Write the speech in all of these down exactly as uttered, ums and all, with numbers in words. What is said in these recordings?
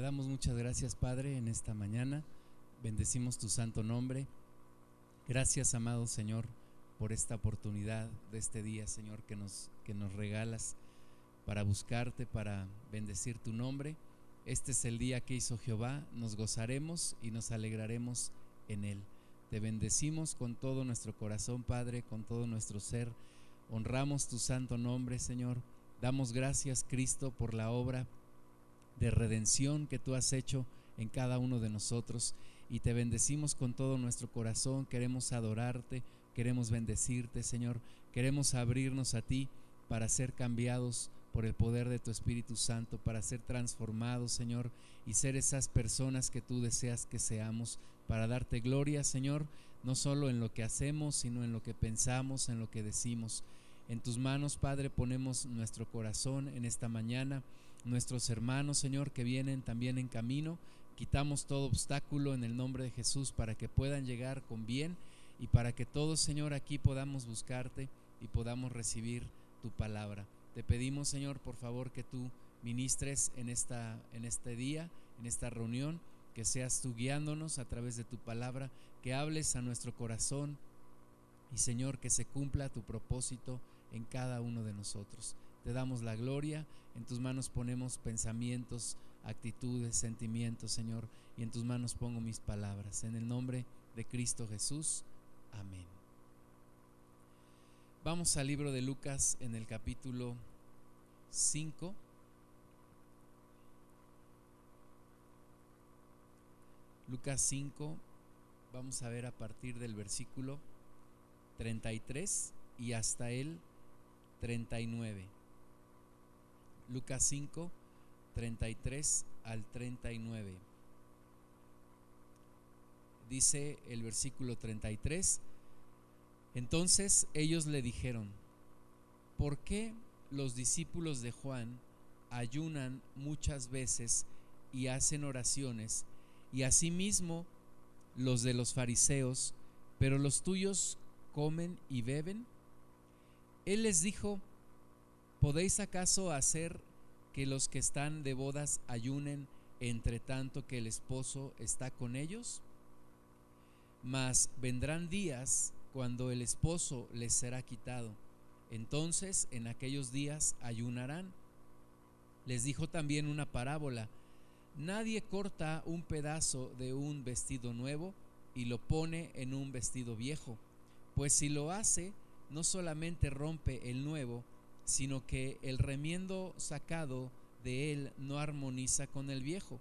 Te damos muchas gracias, Padre, en esta mañana. Bendecimos tu santo nombre. Gracias, amado Señor, por esta oportunidad de este día, Señor, que nos, que nos regalas para buscarte, para bendecir tu nombre. Este es el día que hizo Jehová, nos gozaremos y nos alegraremos en él. Te bendecimos con todo nuestro corazón, Padre, con todo nuestro ser. Honramos tu santo nombre, Señor. Damos gracias, Cristo, por la obra de redención que tú has hecho en cada uno de nosotros, y te bendecimos con todo nuestro corazón. Queremos adorarte, queremos bendecirte, Señor. Queremos abrirnos a ti para ser cambiados por el poder de tu Espíritu Santo, para ser transformados, Señor, y ser esas personas que tú deseas que seamos, para darte gloria, Señor, no solo en lo que hacemos, sino en lo que pensamos, en lo que decimos. En tus manos, Padre, ponemos nuestro corazón en esta mañana, nuestros hermanos, Señor, que vienen también en camino. Quitamos todo obstáculo en el nombre de Jesús para que puedan llegar con bien, y para que todos, Señor, aquí podamos buscarte y podamos recibir tu palabra. Te pedimos, Señor, por favor, que tú ministres en, esta, en este día, en esta reunión, que seas tú guiándonos a través de tu palabra, que hables a nuestro corazón y, Señor, que se cumpla tu propósito en cada uno de nosotros. Te damos la gloria, en tus manos ponemos pensamientos, actitudes, sentimientos, Señor, y en tus manos pongo mis palabras. En el nombre de Cristo Jesús, amén. Vamos al libro de Lucas en el capítulo cinco. Lucas cinco, vamos a ver a partir del versículo treinta y tres y hasta el treinta y nueve. Lucas cinco, treinta y tres al treinta y nueve. Dice el versículo treinta y tres: entonces ellos le dijeron: ¿por qué los discípulos de Juan ayunan muchas veces y hacen oraciones, y asimismo los de los fariseos, pero los tuyos comen y beben? Él les dijo: ¿podéis acaso hacer que los que están de bodas ayunen entre tanto que el esposo está con ellos? Mas vendrán días cuando el esposo les será quitado, entonces en aquellos días ayunarán. Les dijo también una parábola: nadie corta un pedazo de un vestido nuevo y lo pone en un vestido viejo, pues si lo hace, no solamente rompe el nuevo, sino que el remiendo sacado de él no armoniza con el viejo.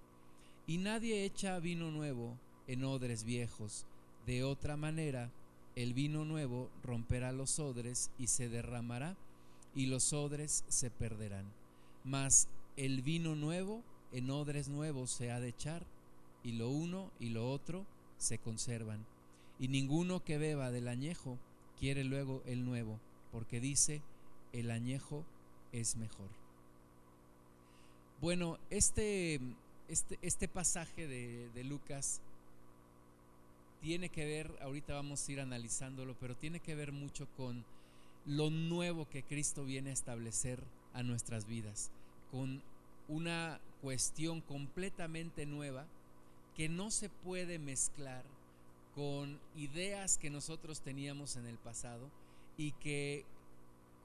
Y nadie echa vino nuevo en odres viejos, de otra manera el vino nuevo romperá los odres y se derramará, y los odres se perderán. Mas el vino nuevo en odres nuevos se ha de echar, y lo uno y lo otro se conservan. Y ninguno que beba del añejo quiere luego el nuevo, porque dice: el añejo es mejor. Bueno, este, este, este pasaje de, de Lucas tiene que ver, ahorita vamos a ir analizándolo, pero tiene que ver mucho con lo nuevo que Cristo viene a establecer a nuestras vidas, con una cuestión completamente nueva que no se puede mezclar con ideas que nosotros teníamos en el pasado y que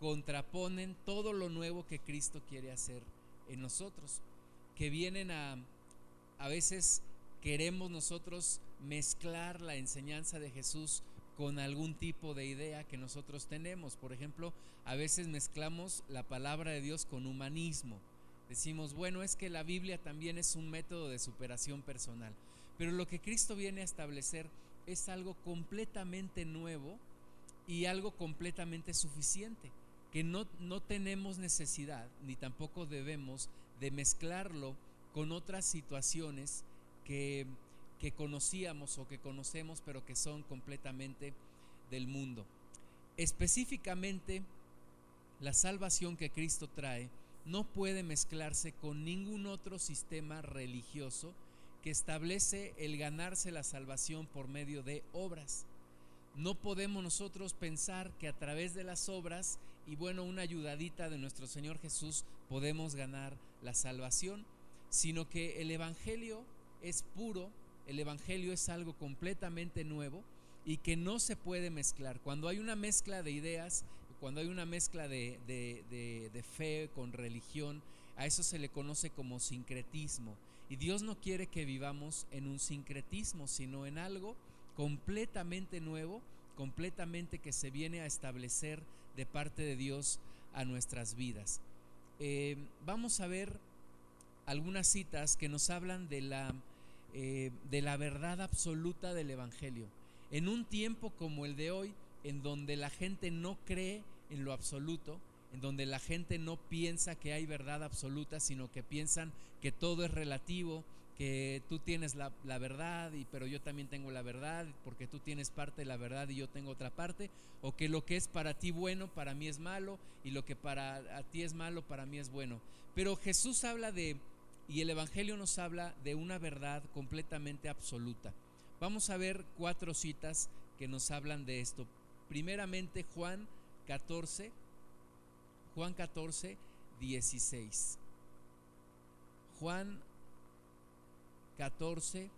contraponen todo lo nuevo que Cristo quiere hacer en nosotros, que vienen a, a veces queremos nosotros mezclar la enseñanza de Jesús con algún tipo de idea que nosotros tenemos. Por ejemplo, a veces mezclamos la palabra de Dios con humanismo. Decimos: bueno, es que la Biblia también es un método de superación personal. Pero lo que Cristo viene a establecer es algo completamente nuevo y algo completamente suficiente, que no, no tenemos necesidad ni tampoco debemos de mezclarlo con otras situaciones que... que conocíamos o que conocemos, pero que son completamente del mundo. Específicamente, la salvación que Cristo trae no puede mezclarse con ningún otro sistema religioso que establece el ganarse la salvación por medio de obras. No podemos nosotros pensar que a través de las obras y, bueno, una ayudadita de nuestro Señor Jesús podemos ganar la salvación, sino que el Evangelio es puro, el Evangelio es algo completamente nuevo y que no se puede mezclar. Cuando hay una mezcla de ideas, cuando hay una mezcla de, de, de, de fe con religión, a eso se le conoce como sincretismo. Y Dios no quiere que vivamos en un sincretismo, sino en algo completamente nuevo, completamente que se viene a establecer de parte de Dios a nuestras vidas. Eh, vamos a ver algunas citas que nos hablan de la, eh, de la verdad absoluta del Evangelio. En un tiempo como el de hoy, en donde la gente no cree en lo absoluto, en donde la gente no piensa que hay verdad absoluta, sino que piensan que todo es relativo, que tú tienes la, la verdad, y, pero yo también tengo la verdad, porque tú tienes parte de la verdad y yo tengo otra parte, o que lo que es para ti bueno, para mí es malo, y lo que para a ti es malo, para mí es bueno. Pero Jesús habla de, y el Evangelio nos habla de una verdad completamente absoluta. Vamos a ver cuatro citas que nos hablan de esto. Primeramente Juan catorce, Juan catorce, dieciséis. Juan catorce,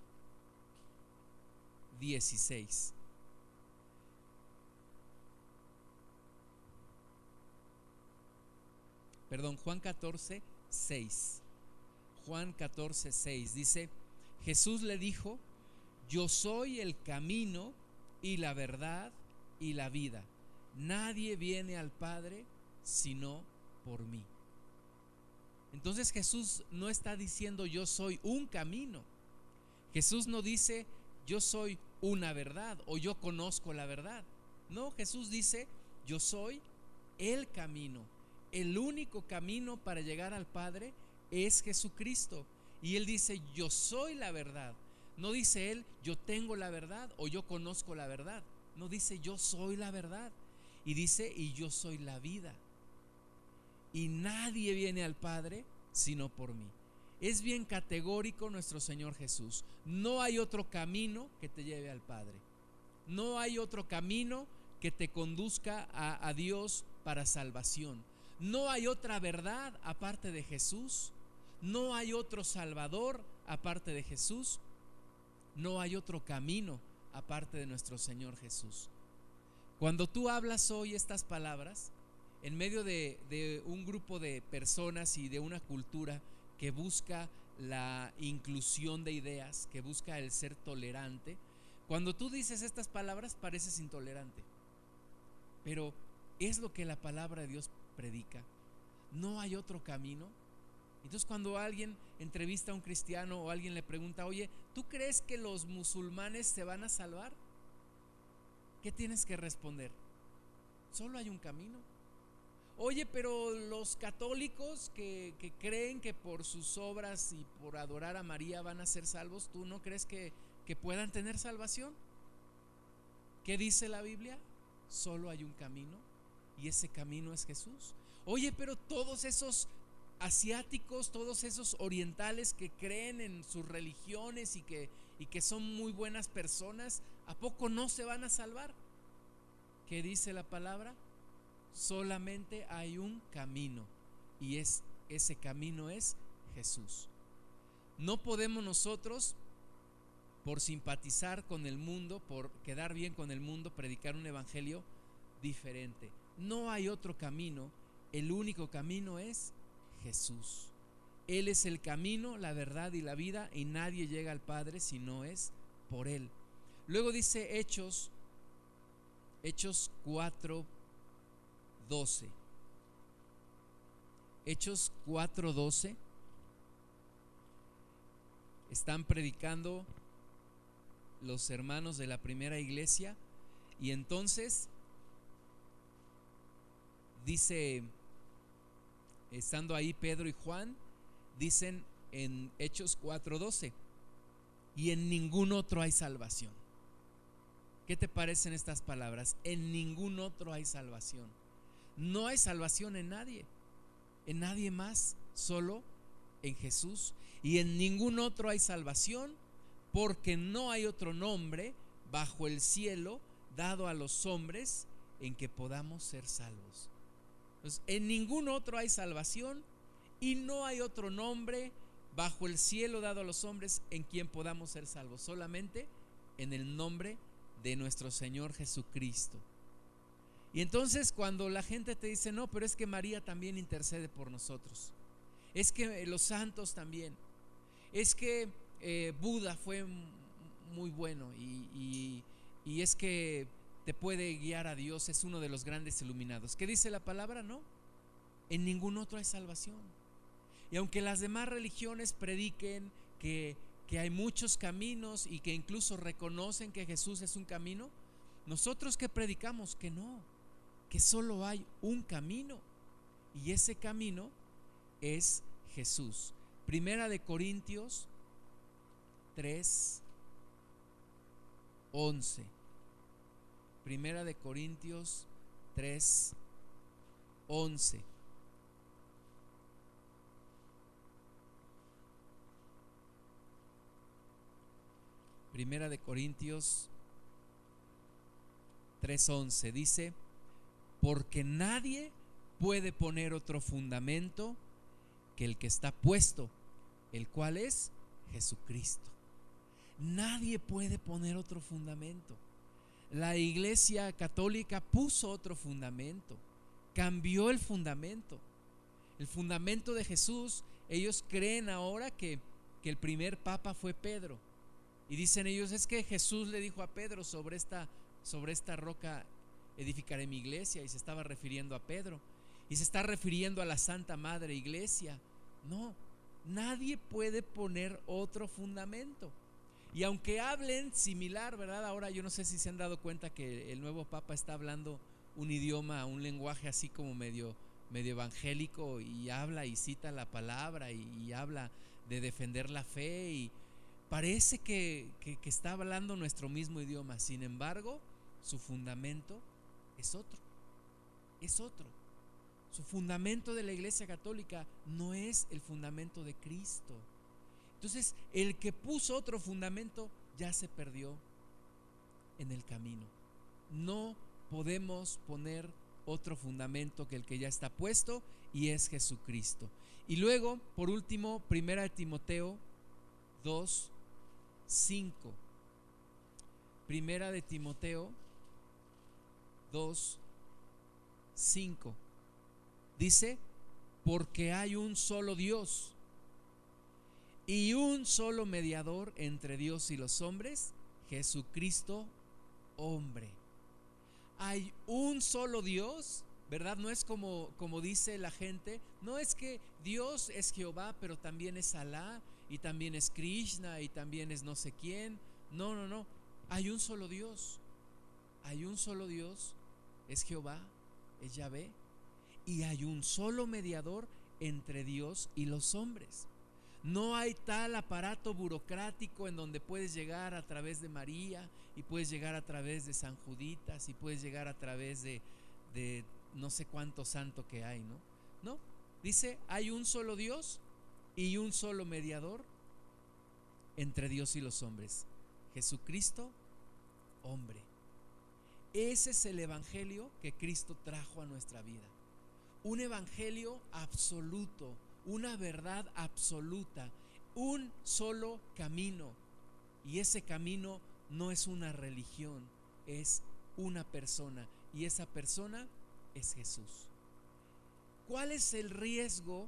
dieciséis. Perdón, Juan catorce, seis. Juan catorce, seis dice: Jesús le dijo: yo soy el camino y la verdad y la vida. Nadie viene al Padre sino por mí. Entonces Jesús no está diciendo yo soy un camino. Jesús no dice yo soy una verdad o yo conozco la verdad. No, Jesús dice yo soy el camino. El único camino para llegar al Padre es Jesucristo. Y Él dice yo soy la verdad. No dice Él yo tengo la verdad o yo conozco la verdad. No dice yo soy la verdad. Y dice y yo soy la vida. Y nadie viene al Padre sino por mí. Es bien categórico nuestro Señor Jesús. No hay otro camino que te lleve al Padre. No hay otro camino que te conduzca a, a Dios para salvación. No hay otra verdad aparte de Jesús. No hay otro Salvador aparte de Jesús. No hay otro camino aparte de nuestro Señor Jesús. Cuando tú hablas hoy estas palabras en medio de, de un grupo de personas y de una cultura que busca la inclusión de ideas, que busca el ser tolerante, cuando tú dices estas palabras pareces intolerante, pero es lo que la palabra de Dios predica. No hay otro camino. Entonces cuando alguien entrevista a un cristiano o alguien le pregunta: oye, ¿tú crees que los musulmanes se van a salvar? ¿Qué tienes que responder? Solo hay un camino. Oye, pero los católicos que, que creen que por sus obras y por adorar a María van a ser salvos, ¿tú no crees que, que puedan tener salvación? ¿Qué dice la Biblia? Solo hay un camino y ese camino es Jesús. Oye, pero todos esos asiáticos, todos esos orientales que creen en sus religiones y que, y que son muy buenas personas, ¿a poco no se van a salvar? ¿Qué dice la palabra? Solamente hay un camino y es, ese camino es Jesús. No podemos nosotros, por simpatizar con el mundo, por quedar bien con el mundo, predicar un evangelio diferente. No hay otro camino, el único camino es Jesús. Él es el camino, la verdad y la vida, y nadie llega al Padre si no es por Él. Luego dice Hechos, Hechos cuatro, doce. Hechos cuatro, doce. Están predicando los hermanos de la primera iglesia, y entonces dice, estando ahí Pedro y Juan, dicen en Hechos cuatro, doce: y en ningún otro hay salvación. ¿Qué te parecen estas palabras? En ningún otro hay salvación. No hay salvación en nadie, en nadie más, solo en Jesús. Y en ningún otro hay salvación, porque no hay otro nombre bajo el cielo dado a los hombres en que podamos ser salvos. Entonces, en ningún otro hay salvación y no hay otro nombre bajo el cielo dado a los hombres en quien podamos ser salvos, solamente en el nombre de nuestro Señor Jesucristo. Y entonces cuando la gente te dice, no, pero es que María también intercede por nosotros, es que los santos también, es que eh, Buda fue muy bueno y, y, y es que te puede guiar a Dios, es uno de los grandes iluminados. ¿Qué dice la palabra? No, en ningún otro hay salvación. Y aunque las demás religiones prediquen que, que hay muchos caminos y que incluso reconocen que Jesús es un camino, nosotros que predicamos que no, que solo hay un camino, y ese camino es Jesús. Primera de Corintios tres, once. Primera de Corintios tres, once. Primera de Corintios tres, once dice: porque nadie puede poner otro fundamento que el que está puesto, el cual es Jesucristo. Nadie puede poner otro fundamento. La Iglesia católica puso otro fundamento, cambió el fundamento. El fundamento de Jesús, ellos creen ahora que, que el primer papa fue Pedro. Y dicen ellos, es que Jesús le dijo a Pedro, sobre esta, sobre esta roca edificaré mi iglesia, y se estaba refiriendo a Pedro, y se está refiriendo a la Santa Madre Iglesia. No, nadie puede poner otro fundamento. Y aunque hablen similar, ¿verdad? Ahora yo no sé si se han dado cuenta que el nuevo Papa está hablando un idioma, un lenguaje así como medio, medio evangélico, y habla y cita la palabra y, y habla de defender la fe y parece que, que, que está hablando nuestro mismo idioma. Sin embargo, su fundamento es otro, es otro. Su fundamento de la Iglesia Católica no es el fundamento de Cristo. Entonces, el que puso otro fundamento ya se perdió en el camino. No podemos poner otro fundamento que el que ya está puesto, y es Jesucristo. Y luego, por último, Primera de Timoteo dos, cinco. Primera de Timoteo dos, cinco. Dice: porque hay un solo Dios y un solo mediador entre Dios y los hombres, Jesucristo hombre. Hay un solo Dios, ¿verdad? No es como, como dice la gente, no es que Dios es Jehová, pero también es Alá, y también es Krishna, y también es no sé quién. No, no, no, hay un solo Dios. Hay un solo Dios, es Jehová, es Yahvé. Y hay un solo mediador entre Dios y los hombres. No hay tal aparato burocrático en donde puedes llegar a través de María, y puedes llegar a través de San Juditas, y puedes llegar a través de, de no sé cuánto santo que hay, ¿no? No, dice, hay un solo Dios y un solo mediador entre Dios y los hombres, Jesucristo hombre. Ese es el evangelio que Cristo trajo a nuestra vida. Un evangelio absoluto, una verdad absoluta, un solo camino. Y ese camino no es una religión, es una persona, y esa persona es Jesús. ¿Cuál es el riesgo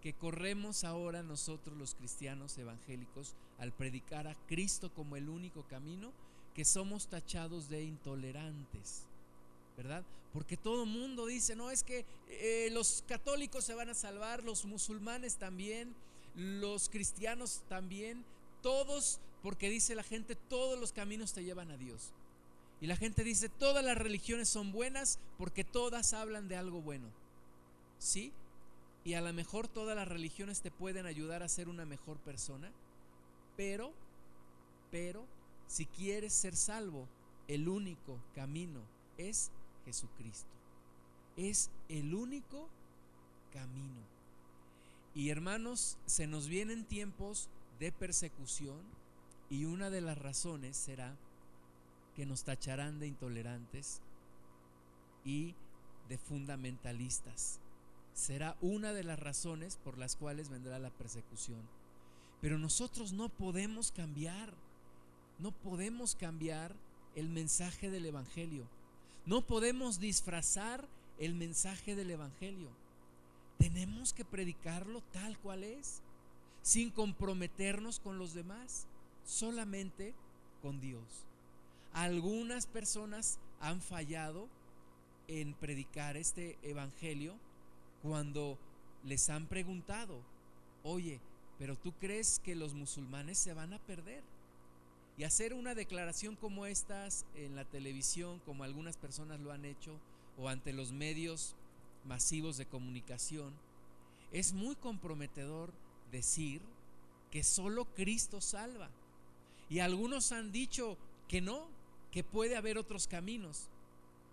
que corremos ahora nosotros los cristianos evangélicos al predicar a Cristo como el único camino? Que somos tachados de intolerantes, ¿verdad? Porque todo mundo dice, no, es que eh, los católicos se van a salvar, los musulmanes también, los cristianos también, todos, porque dice la gente, todos los caminos te llevan a Dios. Y la gente dice, todas las religiones son buenas porque todas hablan de algo bueno. ¿Sí? Y a lo mejor todas las religiones te pueden ayudar a ser una mejor persona, pero, pero, si quieres ser salvo, el único camino es Jesucristo. Es el único camino. Y hermanos, se nos vienen tiempos de persecución, y una de las razones será que nos tacharán de intolerantes y de fundamentalistas. Será una de las razones por las cuales vendrá la persecución. Pero nosotros no podemos cambiar, no podemos cambiar el mensaje del Evangelio, no podemos disfrazar el mensaje del Evangelio. Tenemos que predicarlo tal cual es, sin comprometernos con los demás, solamente con Dios. Algunas personas han fallado en predicar este Evangelio cuando les han preguntado: oye, pero tú crees que los musulmanes se van a perder. Y hacer una declaración como estas en la televisión, como algunas personas lo han hecho, o ante los medios masivos de comunicación, es muy comprometedor decir que solo Cristo salva. Y algunos han dicho que no, que puede haber otros caminos,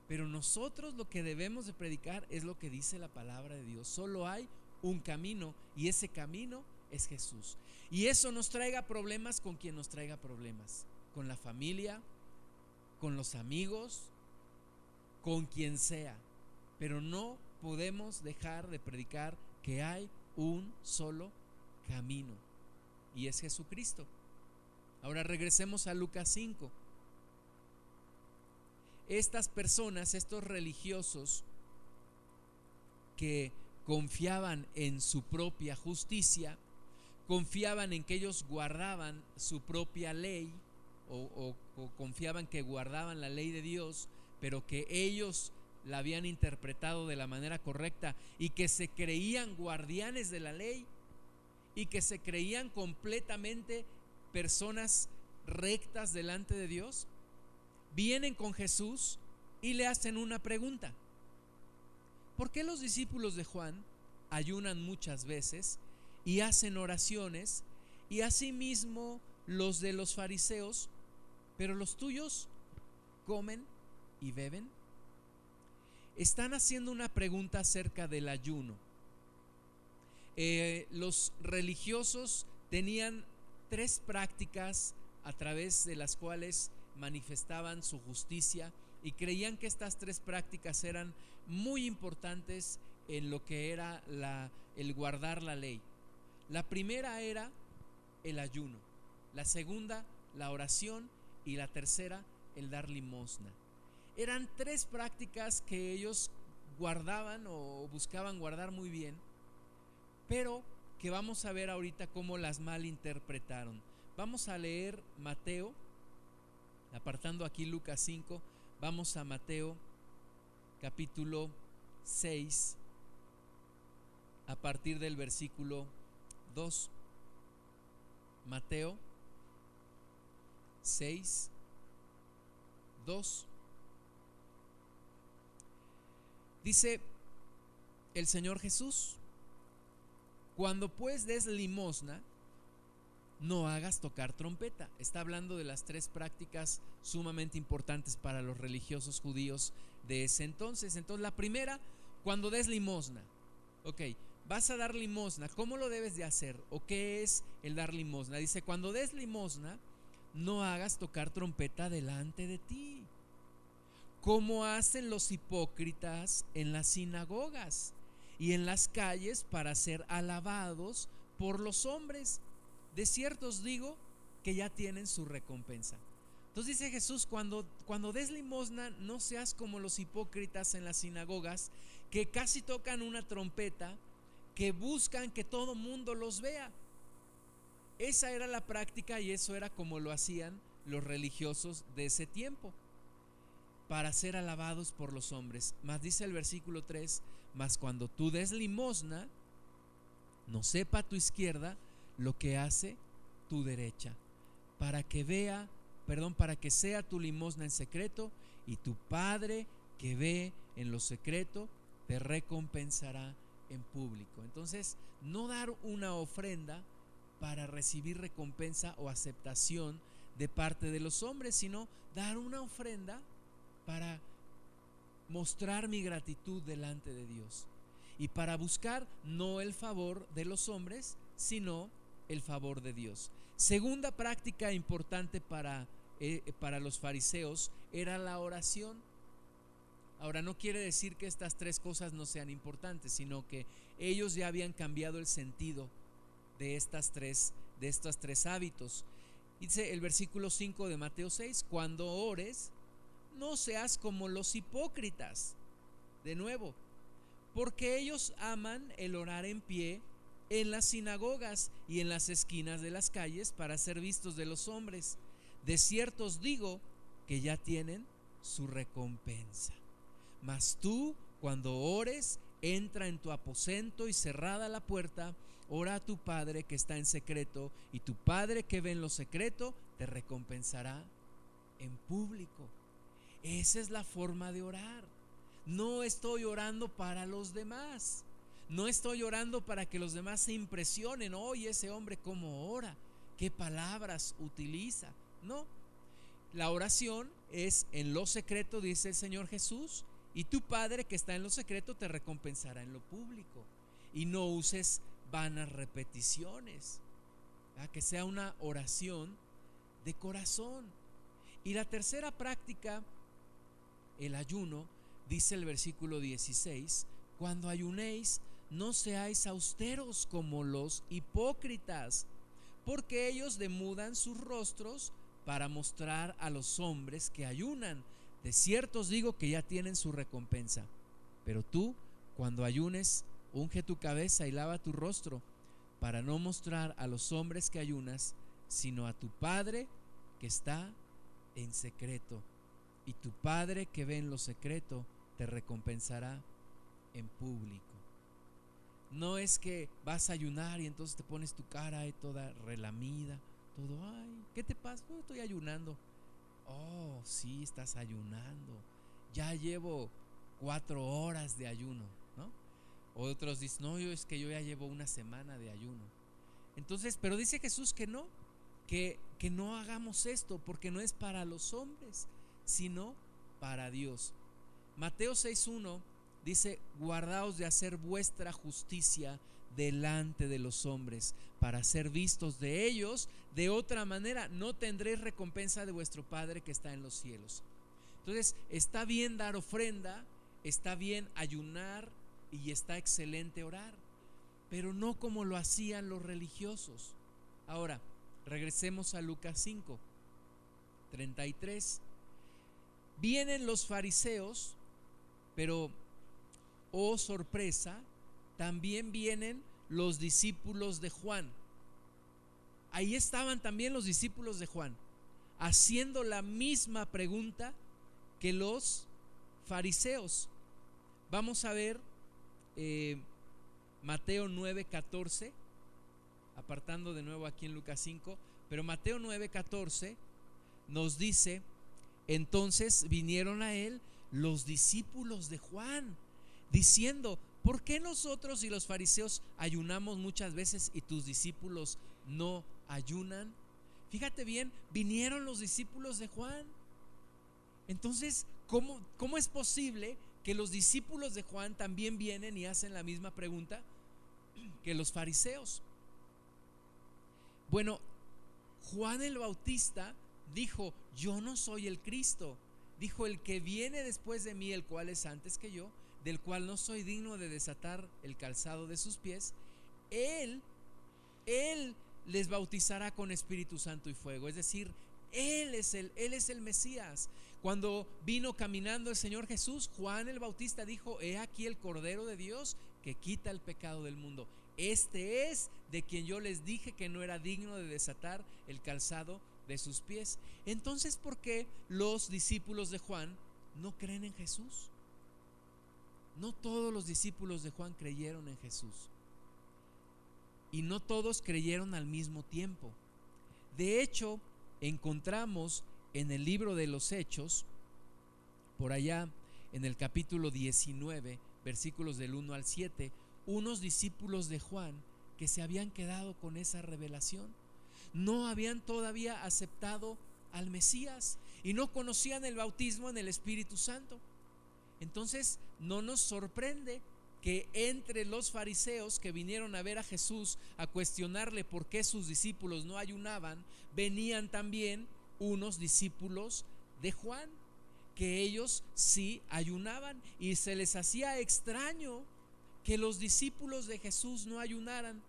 pero nosotros lo que debemos de predicar es lo que dice la palabra de Dios. Solo hay un camino y ese camino es Jesús. Y eso nos traiga problemas con quien nos traiga problemas, con la familia, con los amigos, con quien sea, pero no podemos dejar de predicar que hay un solo camino y es Jesucristo. Ahora regresemos a Lucas cinco. Estas personas, estos religiosos que confiaban en su propia justicia, confiaban en que ellos guardaban su propia ley, o, o, o confiaban que guardaban la ley de Dios, pero que ellos la habían interpretado de la manera correcta y que se creían guardianes de la ley y que se creían completamente personas rectas delante de Dios, vienen con Jesús y le hacen una pregunta. ¿Por qué los discípulos de Juan ayunan muchas veces y hacen oraciones, y asimismo los de los fariseos, pero los tuyos comen y beben? Están haciendo una pregunta acerca del ayuno. Eh, los religiosos tenían tres prácticas a través de las cuales manifestaban su justicia y creían que estas tres prácticas eran muy importantes en lo que era la, el guardar la ley. La primera era el ayuno, la segunda la oración y la tercera el dar limosna. Eran tres prácticas que ellos guardaban o buscaban guardar muy bien, pero que vamos a ver ahorita cómo las malinterpretaron. Vamos a leer Mateo, apartando aquí Lucas cinco, vamos a Mateo capítulo seis a partir del versículo dos. Mateo seis, dos. Dice el Señor Jesús: cuando pues des limosna, no hagas tocar trompeta. Está hablando de las tres prácticas sumamente importantes para los religiosos judíos de ese entonces. Entonces la primera, cuando des limosna. Ok, vas a dar limosna, ¿cómo lo debes de hacer? ¿O qué es el dar limosna? Dice: cuando des limosna, no hagas tocar trompeta delante de ti, como hacen los hipócritas en las sinagogas y en las calles para ser alabados por los hombres. De cierto os digo que ya tienen su recompensa. Entonces dice Jesús: cuando, cuando des limosna, no seas como los hipócritas en las sinagogas, que casi tocan una trompeta, que buscan que todo mundo los vea. Esa era la práctica y eso era como lo hacían los religiosos de ese tiempo, para ser alabados por los hombres. Mas dice el versículo tres: mas cuando tú des limosna, no sepa tu izquierda lo que hace tu derecha, para que vea, perdón, para que sea tu limosna en secreto, y tu Padre que ve en lo secreto te recompensará en público. Entonces, no dar una ofrenda para recibir recompensa o aceptación de parte de los hombres, sino dar una ofrenda para mostrar mi gratitud delante de Dios y para buscar no el favor de los hombres, sino el favor de Dios. Segunda práctica importante para, eh, para los fariseos era la oración. Ahora, no quiere decir que estas tres cosas no sean importantes, sino que ellos ya habían cambiado el sentido de estas tres de estos tres hábitos. Dice el versículo cinco de Mateo seis, cuando ores, no seas como los hipócritas, de nuevo, porque ellos aman el orar en pie en las sinagogas y en las esquinas de las calles para ser vistos de los hombres. De cierto os digo que ya tienen su recompensa. Mas tú, cuando ores, entra en tu aposento y cerrada la puerta, ora a tu Padre que está en secreto, y tu Padre que ve en lo secreto te recompensará en público. Esa es la forma de orar. No estoy orando para los demás, no estoy orando para que los demás se impresionen. Oye, ese hombre cómo ora, qué palabras utiliza. No, la oración es en lo secreto, dice el Señor Jesús, y tu Padre que está en lo secreto te recompensará en lo público. Y no uses vanas repeticiones, ¿verdad? Que sea una oración de corazón. Y la tercera práctica, el ayuno, dice el versículo dieciséis, cuando ayunéis, no seáis austeros como los hipócritas, porque ellos demudan sus rostros para mostrar a los hombres que ayunan. De cierto os digo que ya tienen su recompensa. Pero tú, cuando ayunes, unge tu cabeza y lava tu rostro, para no mostrar a los hombres que ayunas, sino a tu Padre que está en secreto. Y tu Padre que ve en lo secreto te recompensará en público. No es que vas a ayunar y entonces te pones tu cara ahí toda relamida, todo, ay, ¿qué te pasa? No, estoy ayunando. Oh, sí, estás ayunando. Ya llevo cuatro horas de ayuno, ¿no? Otros dicen, no, yo es que yo ya llevo una semana de ayuno. Entonces, pero dice Jesús que no, que, que no hagamos esto, porque no es para los hombres, sino para Dios. Mateo seis uno dice, guardaos de hacer vuestra justicia delante de los hombres, para ser vistos de ellos. De otra manera no tendréis recompensa de vuestro Padre que está en los cielos. Entonces, está bien dar ofrenda, está bien ayunar y está excelente orar, pero no como lo hacían los religiosos. Ahora, regresemos a Lucas cinco treinta y tres. Vienen los fariseos, pero, oh sorpresa, también vienen los discípulos de Juan. Ahí estaban también los discípulos de Juan, haciendo la misma pregunta que los fariseos. Vamos a ver eh, Mateo nueve catorce, apartando de nuevo aquí en Lucas cinco, pero Mateo nueve catorce nos dice: entonces vinieron a él los discípulos de Juan, diciendo, ¿por qué nosotros y los fariseos ayunamos muchas veces y tus discípulos no ayunan? Fíjate bien, vinieron los discípulos de Juan. Entonces, ¿cómo, cómo es posible que los discípulos de Juan también vienen y hacen la misma pregunta que los fariseos? Bueno, Juan el Bautista dijo, yo no soy el Cristo. Dijo, el que viene después de mí, el cual es antes que yo, del cual no soy digno de desatar el calzado de sus pies. Él, Él les bautizará con Espíritu Santo y fuego. Es decir, Él es el, Él es el Mesías. Cuando vino caminando el Señor Jesús, Juan el Bautista dijo, he aquí el Cordero de Dios que quita el pecado del mundo. Este es de quien yo les dije que no era digno de desatar el calzado de sus pies. Entonces, ¿por qué los discípulos de Juan no creen en Jesús? No todos los discípulos de Juan creyeron en Jesús, y no todos creyeron al mismo tiempo. De hecho, encontramos en el libro de los Hechos, por allá en el capítulo diecinueve, versículos del uno al siete, unos discípulos de Juan que se habían quedado con esa revelación. No habían todavía aceptado al Mesías y no conocían el bautismo en el Espíritu Santo. Entonces, no nos sorprende que entre los fariseos que vinieron a ver a Jesús, a cuestionarle por qué sus discípulos no ayunaban, venían también unos discípulos de Juan, que ellos sí ayunaban, y se les hacía extraño que los discípulos de Jesús no ayunaran.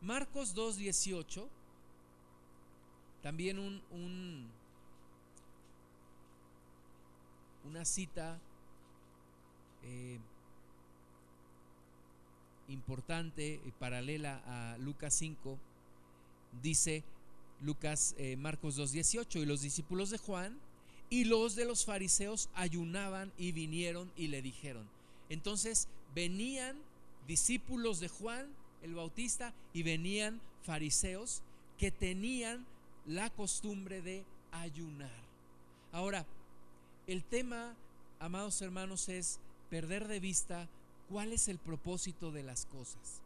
Marcos dos dieciocho También un, un, una cita eh, importante y paralela a Lucas cinco, dice Lucas, eh, Marcos dos dieciocho, y los discípulos de Juan y los de los fariseos ayunaban y vinieron y le dijeron. Entonces venían discípulos de Juan el Bautista y venían fariseos que tenían la costumbre de ayunar. Ahora, el tema, amados hermanos, es perder de vista cuál es el propósito de las cosas.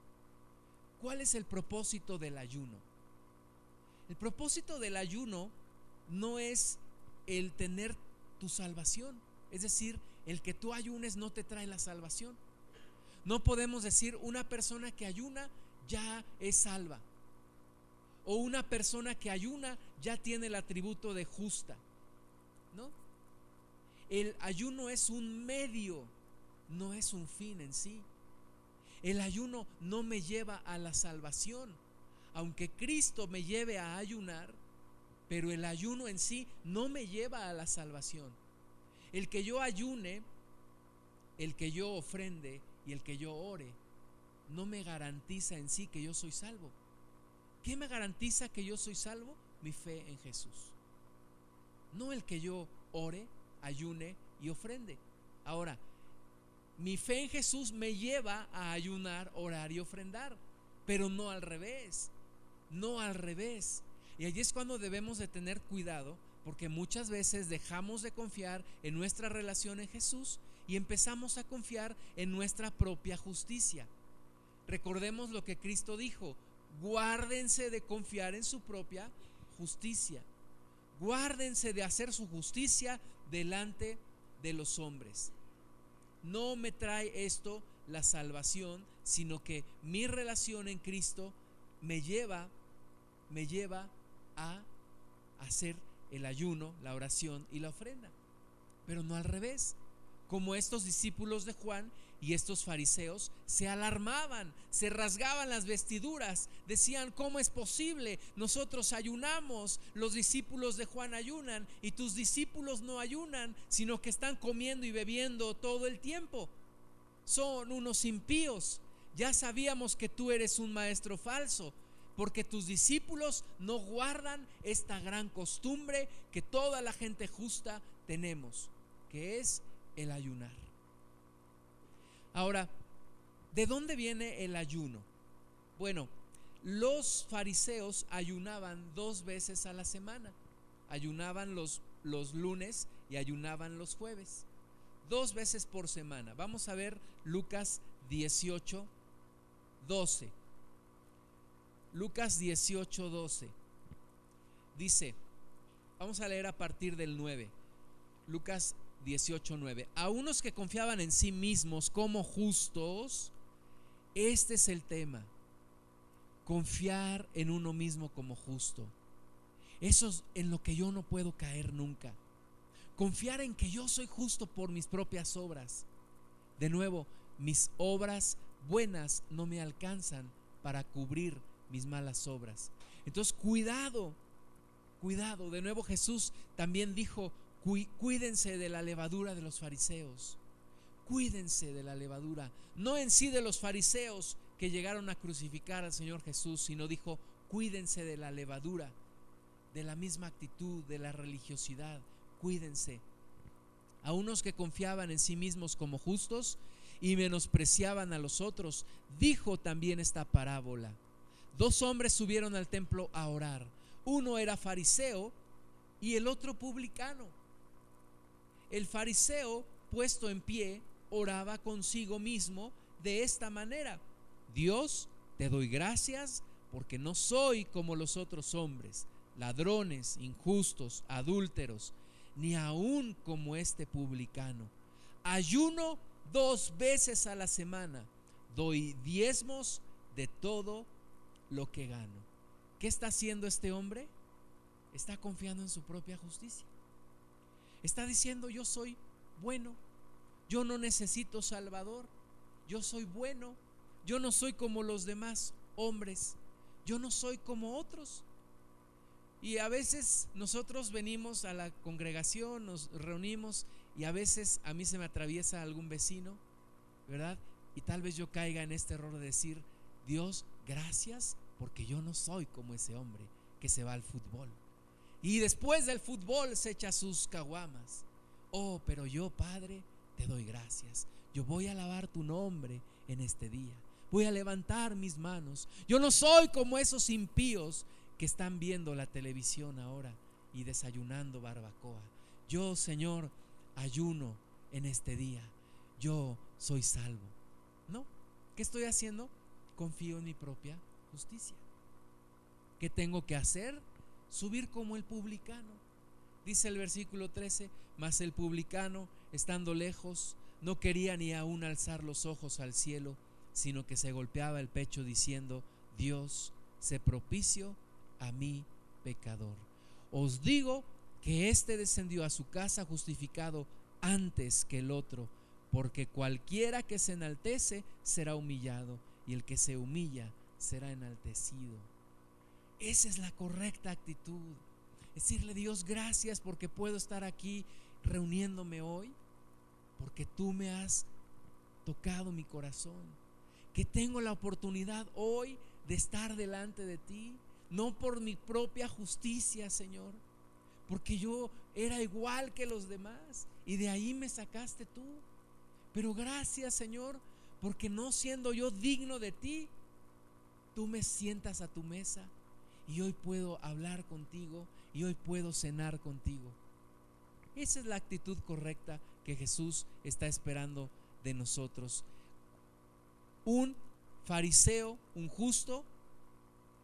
¿Cuál es el propósito del ayuno? El propósito del ayuno no es el tener tu salvación, es decir, el que tú ayunes no te trae la salvación. No podemos decir una persona que ayuna ya es salva, o una persona que ayuna ya tiene el atributo de justa. No, el ayuno es un medio, no es un fin en sí. El ayuno no me lleva a la salvación, aunque Cristo me lleve a ayunar, pero el ayuno en sí no me lleva a la salvación. El que yo ayune, el que yo ofrende y el que yo ore, no me garantiza en sí que yo soy salvo. ¿Qué me garantiza que yo soy salvo? Mi fe en Jesús. No el que yo ore, ayune y ofrende. Ahora, mi fe en Jesús me lleva a ayunar, orar y ofrendar, pero no al revés, no al revés. Y allí es cuando debemos de tener cuidado, porque muchas veces dejamos de confiar en nuestra relación en Jesús y empezamos a confiar en nuestra propia justicia. Recordemos lo que Cristo dijo: guárdense de confiar en su propia justicia, guárdense de hacer su justicia delante de los hombres. No me trae esto la salvación, sino que mi relación en Cristo me lleva, me lleva a hacer el ayuno, la oración y la ofrenda, pero no al revés. Como estos discípulos de Juan y estos fariseos se alarmaban, se rasgaban las vestiduras, decían: ¿cómo es posible? Nosotros ayunamos, los discípulos de Juan ayunan y tus discípulos no ayunan, sino que están comiendo y bebiendo todo el tiempo. Son unos impíos. Ya sabíamos que tú eres un maestro falso, porque tus discípulos no guardan esta gran costumbre que toda la gente justa tenemos, que es el ayunar. Ahora, ¿de dónde viene el ayuno? Bueno, los fariseos ayunaban dos veces a la semana. Ayunaban los, los lunes y ayunaban los jueves. Dos veces por semana. Vamos a ver Lucas dieciocho, doce. Lucas dieciocho, doce. Dice, vamos a leer a partir del nueve. Lucas dieciocho, nueve. A unos que confiaban en sí mismos como justos, este es el tema: confiar en uno mismo como justo. Eso es en lo que yo no puedo caer nunca. Confiar en que yo soy justo por mis propias obras. De nuevo, mis obras buenas no me alcanzan para cubrir mis malas obras. Entonces, cuidado, cuidado. De nuevo, Jesús también dijo: cuídense de la levadura de los fariseos, cuídense de la levadura, no en sí de los fariseos que llegaron a crucificar al Señor Jesús, sino dijo: cuídense de la levadura, de la misma actitud, de la religiosidad, cuídense. A unos que confiaban en sí mismos como justos y menospreciaban a los otros, dijo también esta parábola: dos hombres subieron al templo a orar, uno era fariseo y el otro publicano. El fariseo, puesto en pie, oraba consigo mismo de esta manera: Dios, te doy gracias porque no soy como los otros hombres, ladrones, injustos, adúlteros, ni aún como este publicano. Ayuno dos veces a la semana, doy diezmos de todo lo que gano. ¿Qué está haciendo este hombre? Está confiando en su propia justicia. Está diciendo: yo soy bueno, yo no necesito salvador, yo soy bueno, yo no soy como los demás hombres, yo no soy como otros. Y a veces nosotros venimos a la congregación, nos reunimos y a veces a mí se me atraviesa algún vecino, ¿verdad? Y tal vez yo caiga en este error de decir: Dios, gracias, porque yo no soy como ese hombre que se va al fútbol y después del fútbol se echa sus caguamas. Oh, pero yo, Padre, te doy gracias. Yo voy a alabar tu nombre en este día. Voy a levantar mis manos. Yo no soy como esos impíos que están viendo la televisión ahora y desayunando barbacoa. Yo, Señor, ayuno en este día. Yo soy salvo. ¿No? ¿Qué estoy haciendo? Confío en mi propia justicia. ¿Qué tengo que hacer? Subir como el publicano. Dice el versículo trece: mas el publicano, estando lejos, no quería ni aún alzar los ojos al cielo, sino que se golpeaba el pecho diciendo: Dios, sé propicio a mí pecador. Os digo que éste descendió a su casa justificado antes que el otro, porque cualquiera que se enaltece será humillado, y el que se humilla será enaltecido. Esa es la correcta actitud. Decirle: Dios, gracias porque puedo estar aquí reuniéndome hoy, porque tú me has tocado mi corazón, que tengo la oportunidad hoy de estar delante de ti, no por mi propia justicia, Señor, porque yo era igual que los demás y de ahí me sacaste tú, pero gracias, Señor, porque no siendo yo digno de ti, tú me sientas a tu mesa y hoy puedo hablar contigo y hoy puedo cenar contigo. Esa es la actitud correcta que Jesús está esperando de nosotros. Un fariseo, un justo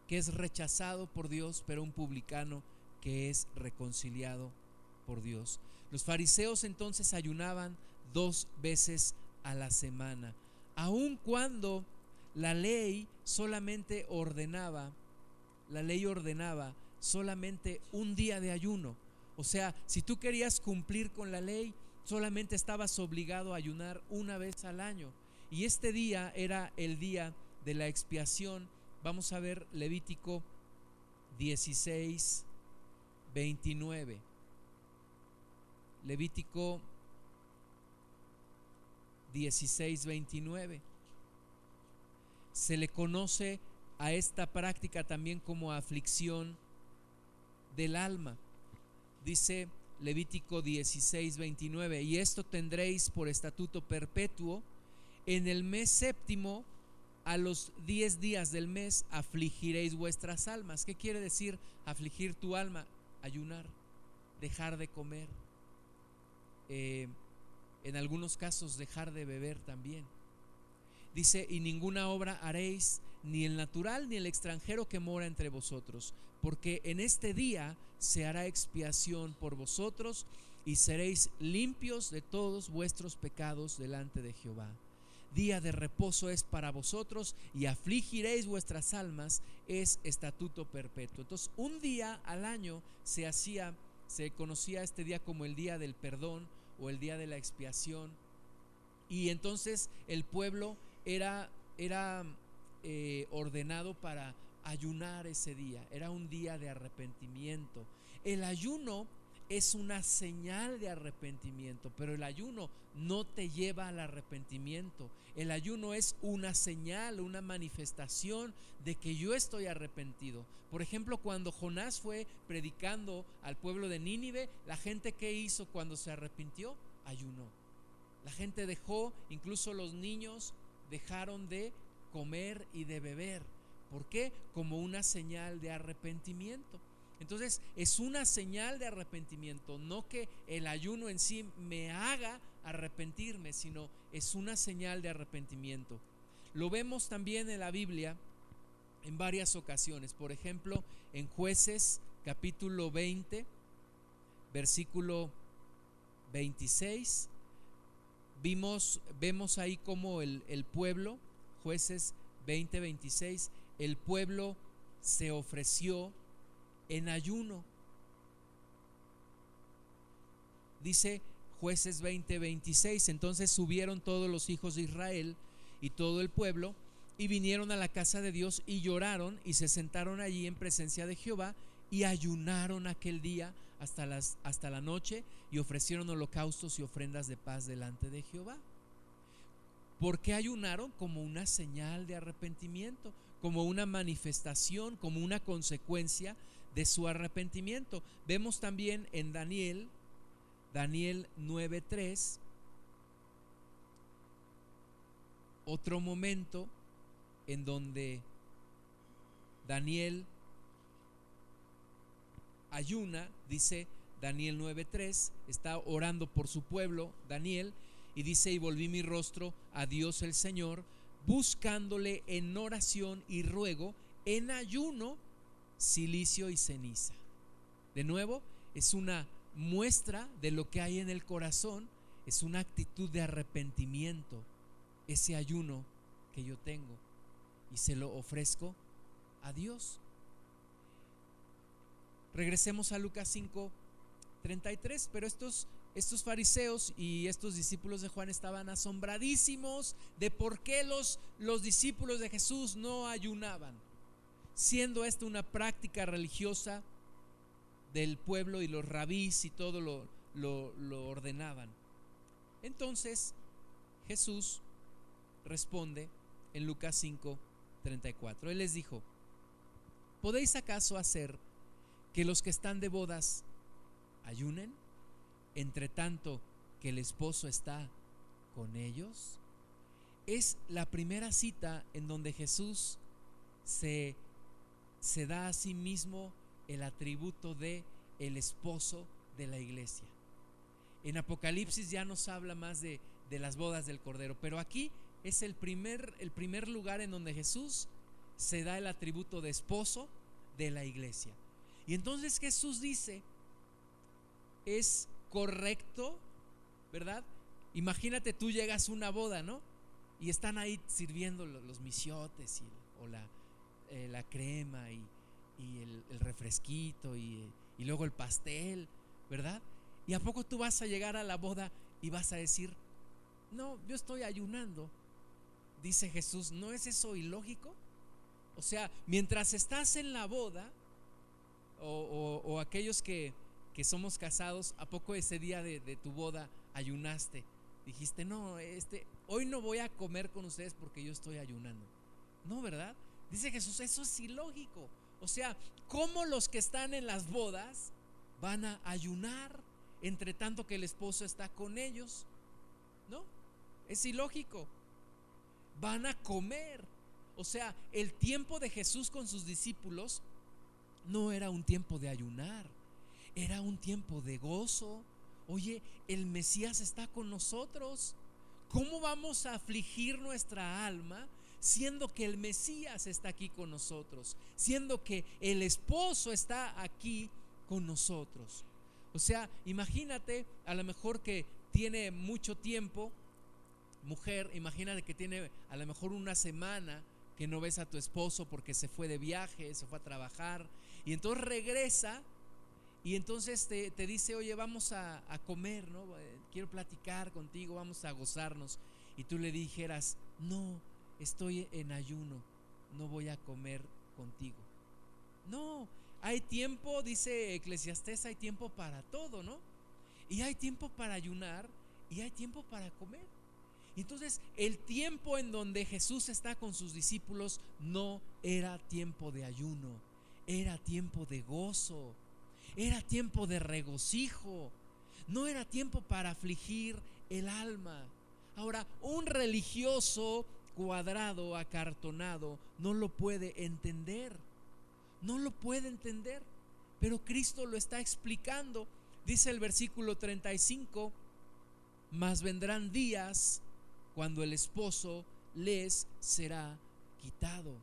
que es rechazado por Dios, pero un publicano que es reconciliado por Dios. Los fariseos entonces ayunaban dos veces a la semana, aun cuando la ley solamente ordenaba, la ley ordenaba solamente un día de ayuno. O sea, si tú querías cumplir con la ley, solamente estabas obligado a ayunar una vez al año. Y este día era el día de la expiación. Vamos a ver Levítico dieciséis, veintinueve. Levítico dieciséis, veintinueve. Se le conoce a esta práctica también como aflicción del alma. Dice Levítico dieciséis, veintinueve: y esto tendréis por estatuto perpetuo, en el mes séptimo, a los diez días del mes, afligiréis vuestras almas. ¿Qué quiere decir afligir tu alma? Ayunar, dejar de comer, eh, en algunos casos dejar de beber también. Dice: y ninguna obra haréis, ni el natural ni el extranjero que mora entre vosotros, porque en este día se hará expiación por vosotros y seréis limpios de todos vuestros pecados delante de Jehová. Día de reposo es para vosotros y afligiréis vuestras almas, es estatuto perpetuo. Entonces, un día al año se hacía, se conocía este día como el día del perdón o el día de la expiación, y entonces el pueblo era, era eh, ordenado para ayunar ese día. Era un día de arrepentimiento. El ayuno es una señal de arrepentimiento, pero el ayuno no te lleva al arrepentimiento. El ayuno es una señal, una manifestación de que yo estoy arrepentido. Por ejemplo, cuando Jonás fue predicando al pueblo de Nínive, la gente, ¿qué hizo cuando se arrepintió? Ayunó. La gente dejó, incluso los niños dejaron de comer y de beber. ¿Por qué? Como una señal de arrepentimiento. Entonces, es una señal de arrepentimiento, no que el ayuno en sí me haga arrepentirme, sino es una señal de arrepentimiento. Lo vemos también en la Biblia en varias ocasiones. Por ejemplo, en Jueces capítulo veinte, versículo veintiséis, vimos, vemos ahí como el, el pueblo, Jueces veinte, veintiséis, el pueblo se ofreció en ayuno. Dice Jueces veinte, veintiséis: entonces subieron todos los hijos de Israel y todo el pueblo, y vinieron a la casa de Dios y lloraron y se sentaron allí en presencia de Jehová, y ayunaron aquel día hasta, las, hasta la noche y ofrecieron holocaustos y ofrendas de paz delante de Jehová. ¿Por qué ayunaron? Como una señal de arrepentimiento, como una manifestación, como una consecuencia de su arrepentimiento. Vemos también en Daniel, Daniel nueve tres, otro momento en donde Daniel ayuna, dice Daniel nueve tres, está orando por su pueblo Daniel y dice: y volví mi rostro a Dios el Señor, buscándole en oración y ruego, en ayuno, cilicio y ceniza. De nuevo, es una muestra de lo que hay en el corazón, es una actitud de arrepentimiento, ese ayuno que yo tengo y se lo ofrezco a Dios. Regresemos a Lucas cinco treinta y tres. Pero estos, estos fariseos y estos discípulos de Juan estaban asombradísimos de por qué los, los discípulos de Jesús no ayunaban, siendo esta una práctica religiosa del pueblo, y los rabís y todo lo, lo, lo ordenaban. Entonces Jesús responde en Lucas cinco treinta y cuatro. Él les dijo: ¿podéis acaso hacer que los que están de bodas ayunen, entre tanto que el esposo está con ellos? Es la primera cita en donde Jesús se, se da a sí mismo el atributo de el esposo de la iglesia. En Apocalipsis ya nos habla más de, de las bodas del Cordero, pero aquí es el primer, el primer lugar en donde Jesús se da el atributo de esposo de la iglesia. Y entonces Jesús dice: es correcto, ¿verdad? Imagínate, tú llegas a una boda, ¿no? Y están ahí sirviendo los misiotes y, o la, eh, la crema y, y el, el refresquito y, y luego el pastel, ¿verdad? ¿Y a poco tú vas a llegar a la boda y vas a decir: no, yo estoy ayunando? Dice Jesús: ¿no es eso ilógico? O sea, mientras estás en la boda, o, o, o aquellos que que somos casados, ¿a poco ese día de, de tu boda ayunaste? Dijiste: no, este, hoy no voy a comer con ustedes porque yo estoy ayunando. No, ¿verdad? Dice Jesús: eso es ilógico. O sea, ¿cómo los que están en las bodas van a ayunar entre tanto que el esposo está con ellos? No, es ilógico. Van a comer. O sea, el tiempo de Jesús con sus discípulos no era un tiempo de ayunar, era un tiempo de gozo. Oye, el Mesías está con nosotros. ¿Cómo vamos a afligir nuestra alma siendo que el Mesías está aquí con nosotros, siendo que el esposo está aquí con nosotros? O sea, imagínate, a lo mejor que tiene mucho tiempo, mujer, imagínate que tiene a lo mejor una semana que no ves a tu esposo porque se fue de viaje, se fue a trabajar, y entonces regresa. Y entonces te, te dice: oye, vamos a, a comer, ¿no? Quiero platicar contigo, vamos a gozarnos. Y tú le dijeras: no, estoy en ayuno, no voy a comer contigo. No, hay tiempo, dice Eclesiastés, hay tiempo para todo, ¿no? Y hay tiempo para ayunar y hay tiempo para comer. Y entonces el tiempo en donde Jesús está con sus discípulos no era tiempo de ayuno, era tiempo de gozo, era tiempo de regocijo, no era tiempo para afligir el alma. Ahora, un religioso cuadrado, acartonado, no lo puede entender, no lo puede entender, pero Cristo lo está explicando. Dice el versículo treinta y cinco: mas vendrán días cuando el esposo les será quitado.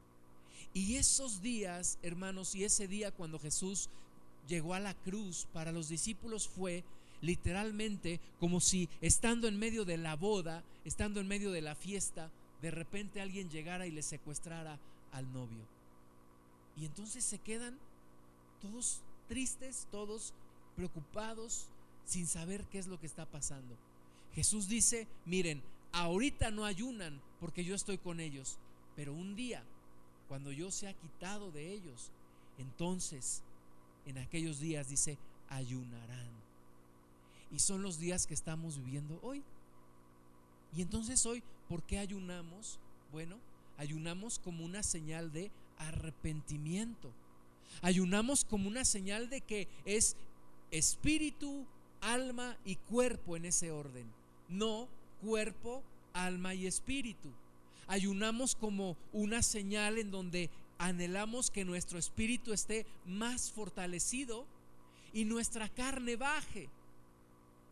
Y esos días, hermanos, y ese día cuando Jesús llegó a la cruz, para los discípulos fue literalmente como si, estando en medio de la boda, estando en medio de la fiesta, de repente alguien llegara y le secuestrara al novio. Y entonces se quedan todos tristes, todos preocupados, sin saber qué es lo que está pasando. Jesús dice: miren, ahorita no ayunan porque yo estoy con ellos, pero un día, cuando yo sea quitado de ellos, entonces en aquellos días dice ayunarán, y son los días que estamos viviendo hoy. Y entonces hoy, ¿por qué ayunamos? Bueno, ayunamos como una señal de arrepentimiento, ayunamos como una señal de que es espíritu, alma y cuerpo en ese orden, no cuerpo, alma y espíritu. Ayunamos como una señal en donde anhelamos que nuestro espíritu esté más fortalecido y nuestra carne baje,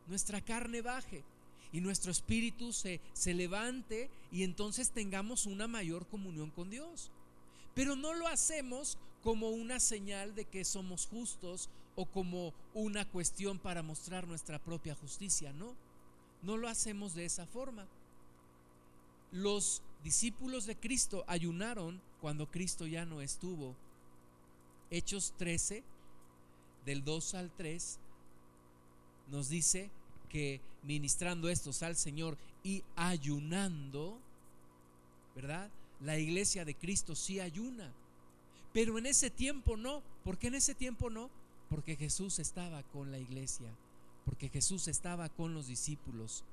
nuestra carne baje y nuestro espíritu se, se levante, y entonces tengamos una mayor comunión con Dios. Pero no lo hacemos como una señal de que somos justos o como una cuestión para mostrar nuestra propia justicia, no, no lo hacemos de esa forma. Los discípulos de Cristo ayunaron cuando Cristo ya no estuvo. Hechos trece, del dos al tres, nos dice que ministrando estos al Señor y ayunando, ¿verdad?, la iglesia de Cristo sí ayuna, pero en ese tiempo no. ¿Por qué en ese tiempo no? Porque Jesús estaba con la iglesia, porque Jesús estaba con los discípulos.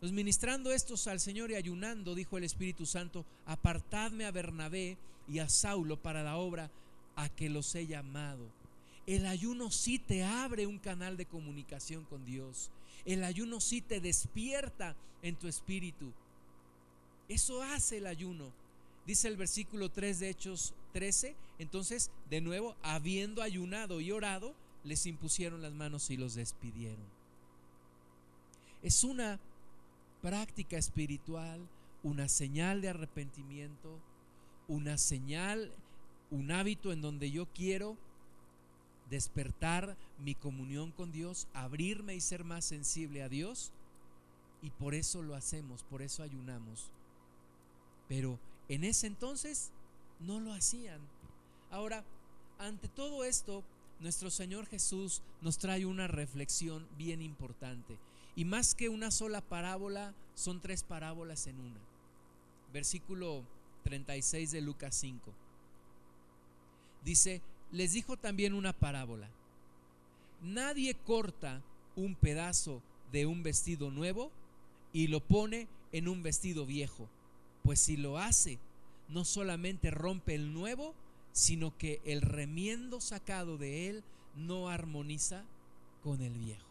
Los ministrando estos al Señor y ayunando, dijo el Espíritu Santo: apartadme a Bernabé y a Saulo para la obra a que los he llamado. El ayuno sí te abre un canal de comunicación con Dios. El ayuno sí te despierta en tu espíritu. Eso hace el ayuno. Dice el versículo tres de Hechos trece: entonces de nuevo, habiendo ayunado y orado, les impusieron las manos y los despidieron. Es una práctica espiritual, una señal de arrepentimiento, una señal, un hábito en donde yo quiero despertar mi comunión con Dios, abrirme y ser más sensible a Dios, y por eso lo hacemos, por eso ayunamos. Pero en ese entonces no lo hacían. Ahora, ante todo esto, nuestro Señor Jesús nos trae una reflexión bien importante, y más que una sola parábola, son tres parábolas en una. Versículo treinta y seis de Lucas cinco dice: les dijo también una parábola: nadie corta un pedazo de un vestido nuevo y lo pone en un vestido viejo, pues si lo hace, no solamente rompe el nuevo, sino que el remiendo sacado de él no armoniza con el viejo.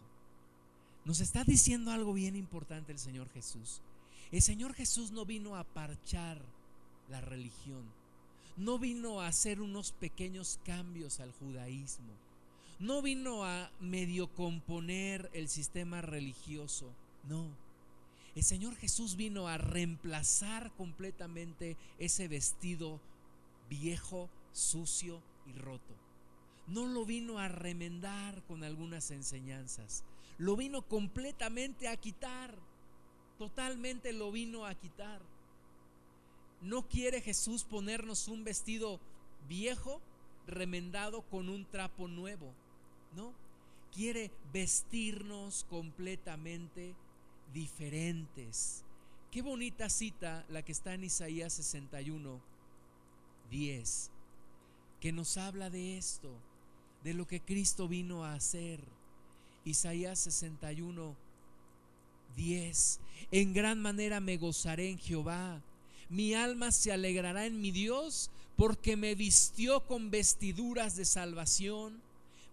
Nos está diciendo algo bien importante el Señor Jesús. El Señor Jesús no vino a parchar la religión, no vino a hacer unos pequeños cambios al judaísmo, no vino a medio componer el sistema religioso, no. El Señor Jesús vino a reemplazar completamente ese vestido viejo, sucio y roto. No lo vino a remendar con algunas enseñanzas, lo vino completamente a quitar, totalmente lo vino a quitar. No quiere Jesús ponernos un vestido viejo remendado con un trapo nuevo, no, quiere vestirnos completamente diferentes. Qué bonita cita la que está en Isaías sesenta y uno, diez, que nos habla de esto, de lo que Cristo vino a hacer. Isaías sesenta y uno, diez: en gran manera me gozaré en Jehová, mi alma se alegrará en mi Dios, porque me vistió con vestiduras de salvación,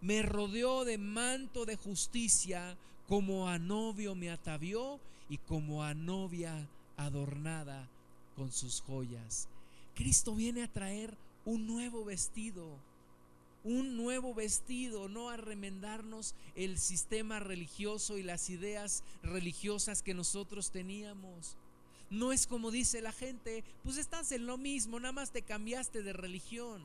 me rodeó de manto de justicia, como a novio me atavió y como a novia adornada con sus joyas. Cristo viene a traer un nuevo vestido, un nuevo vestido, no a remendarnos el sistema religioso y las ideas religiosas que nosotros teníamos. No es como dice la gente: pues estás en lo mismo, nada más te cambiaste de religión,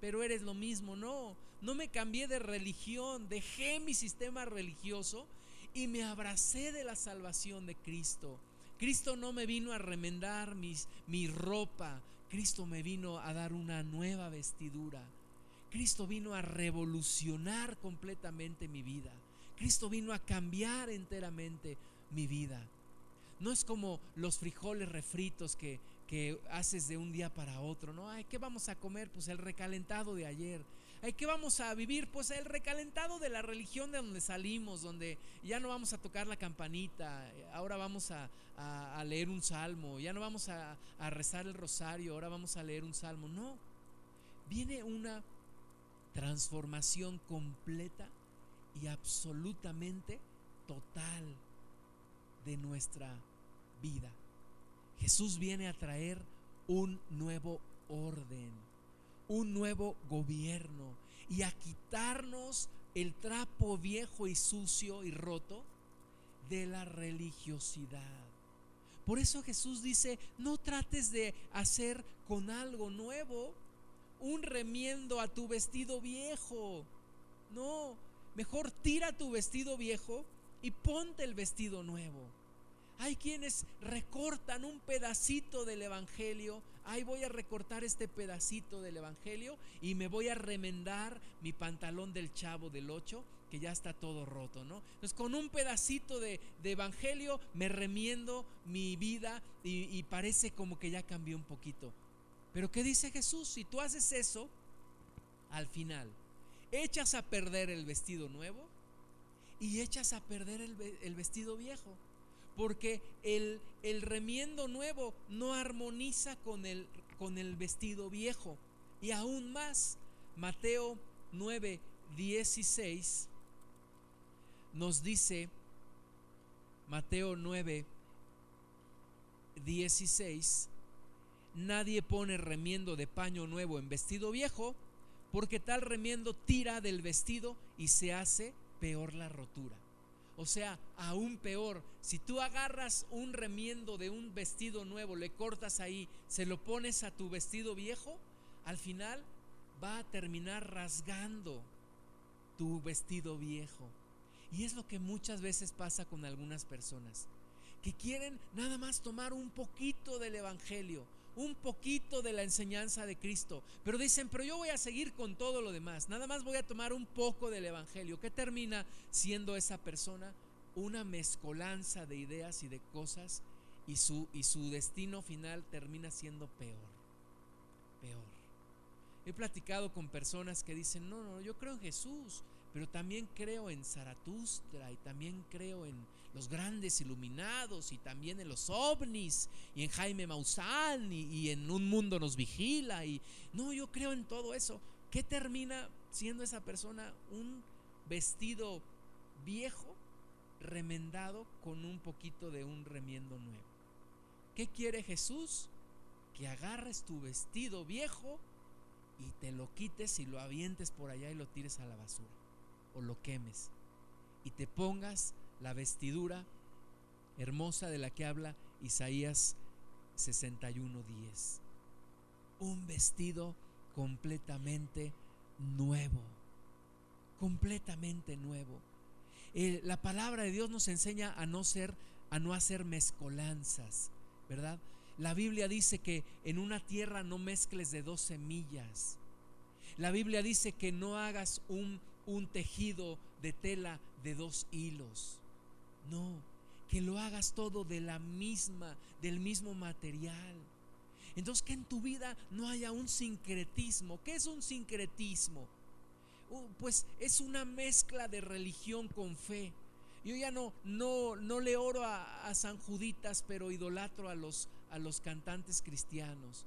pero eres lo mismo. No, no me cambié de religión, dejé mi sistema religioso y me abracé de la salvación de Cristo. Cristo no me vino a remendar mis, mi ropa, Cristo me vino a dar una nueva vestidura. Cristo vino a revolucionar completamente mi vida, Cristo vino a cambiar enteramente mi vida. No es como los frijoles refritos que, que haces de un día para otro, ¿no? Ay, ¿qué vamos a comer? Pues el recalentado de ayer. ¿ay, qué vamos a vivir? Pues el recalentado de la religión de donde salimos, donde ya no vamos a tocar la campanita, ahora vamos a, a, a leer un salmo, ya no vamos a, a rezar el rosario, ahora vamos a leer un salmo. No, viene una transformación completa y absolutamente total de nuestra vida. Jesús viene a traer un nuevo orden, un nuevo gobierno, y a quitarnos el trapo viejo y sucio y roto de la religiosidad. Por eso Jesús dice: no trates de hacer con algo nuevo un remiendo a tu vestido viejo. No, mejor tira tu vestido viejo y ponte el vestido nuevo. Hay quienes recortan un pedacito del evangelio. Ay, voy a recortar este pedacito del evangelio y me voy a remendar mi pantalón del Chavo del ocho, que ya está todo roto, ¿no? Entonces con un pedacito de, de evangelio me remiendo mi vida y, y parece como que ya cambió un poquito. Pero ¿qué dice Jesús? Si tú haces eso, al final echas a perder el vestido nuevo y echas a perder el, el vestido viejo. Porque el, el remiendo nuevo no armoniza con el, con el vestido viejo. Y aún más, Mateo nueve dieciséis nos dice, Mateo nueve dieciséis, nadie pone remiendo de paño nuevo en vestido viejo, porque tal remiendo tira del vestido y se hace peor la rotura. O sea, aún peor, si tú agarras un remiendo de un vestido nuevo, le cortas ahí, se lo pones a tu vestido viejo, al final va a terminar rasgando tu vestido viejo. Y es lo que muchas veces pasa con algunas personas, que quieren nada más tomar un poquito del evangelio, un poquito de la enseñanza de Cristo, pero dicen: pero yo voy a seguir con todo lo demás, nada más voy a tomar un poco del evangelio. ¿Qué termina siendo esa persona? Una mezcolanza de ideas y de cosas, y su, y su destino final termina siendo peor, peor. He platicado con personas que dicen: no, no, yo creo en Jesús, pero también creo en Zaratustra, y también creo en los grandes iluminados, y también en los ovnis, y en Jaime Maussan, y, y en Un Mundo Nos Vigila, y no, yo creo en todo eso. ¿Qué termina siendo esa persona? Un vestido viejo remendado con un poquito de un remiendo nuevo. ¿Qué quiere Jesús? Que agarres tu vestido viejo y te lo quites y lo avientes por allá y lo tires a la basura o lo quemes, y te pongas la vestidura hermosa de la que habla Isaías sesenta y uno diez, un vestido completamente nuevo, completamente nuevo. Eh, la palabra de Dios nos enseña a no ser, a no hacer mezcolanzas, ¿verdad? La Biblia dice que en una tierra no mezcles de dos semillas. La Biblia dice que no hagas un, un tejido de tela de dos hilos. No, que lo hagas todo de la misma, del mismo material. Entonces, que en tu vida no haya un sincretismo. ¿Qué es un sincretismo? Uh, pues es una mezcla de religión con fe. Yo ya no, no, no le oro a, a San Juditas, pero idolatro a los, a los cantantes cristianos.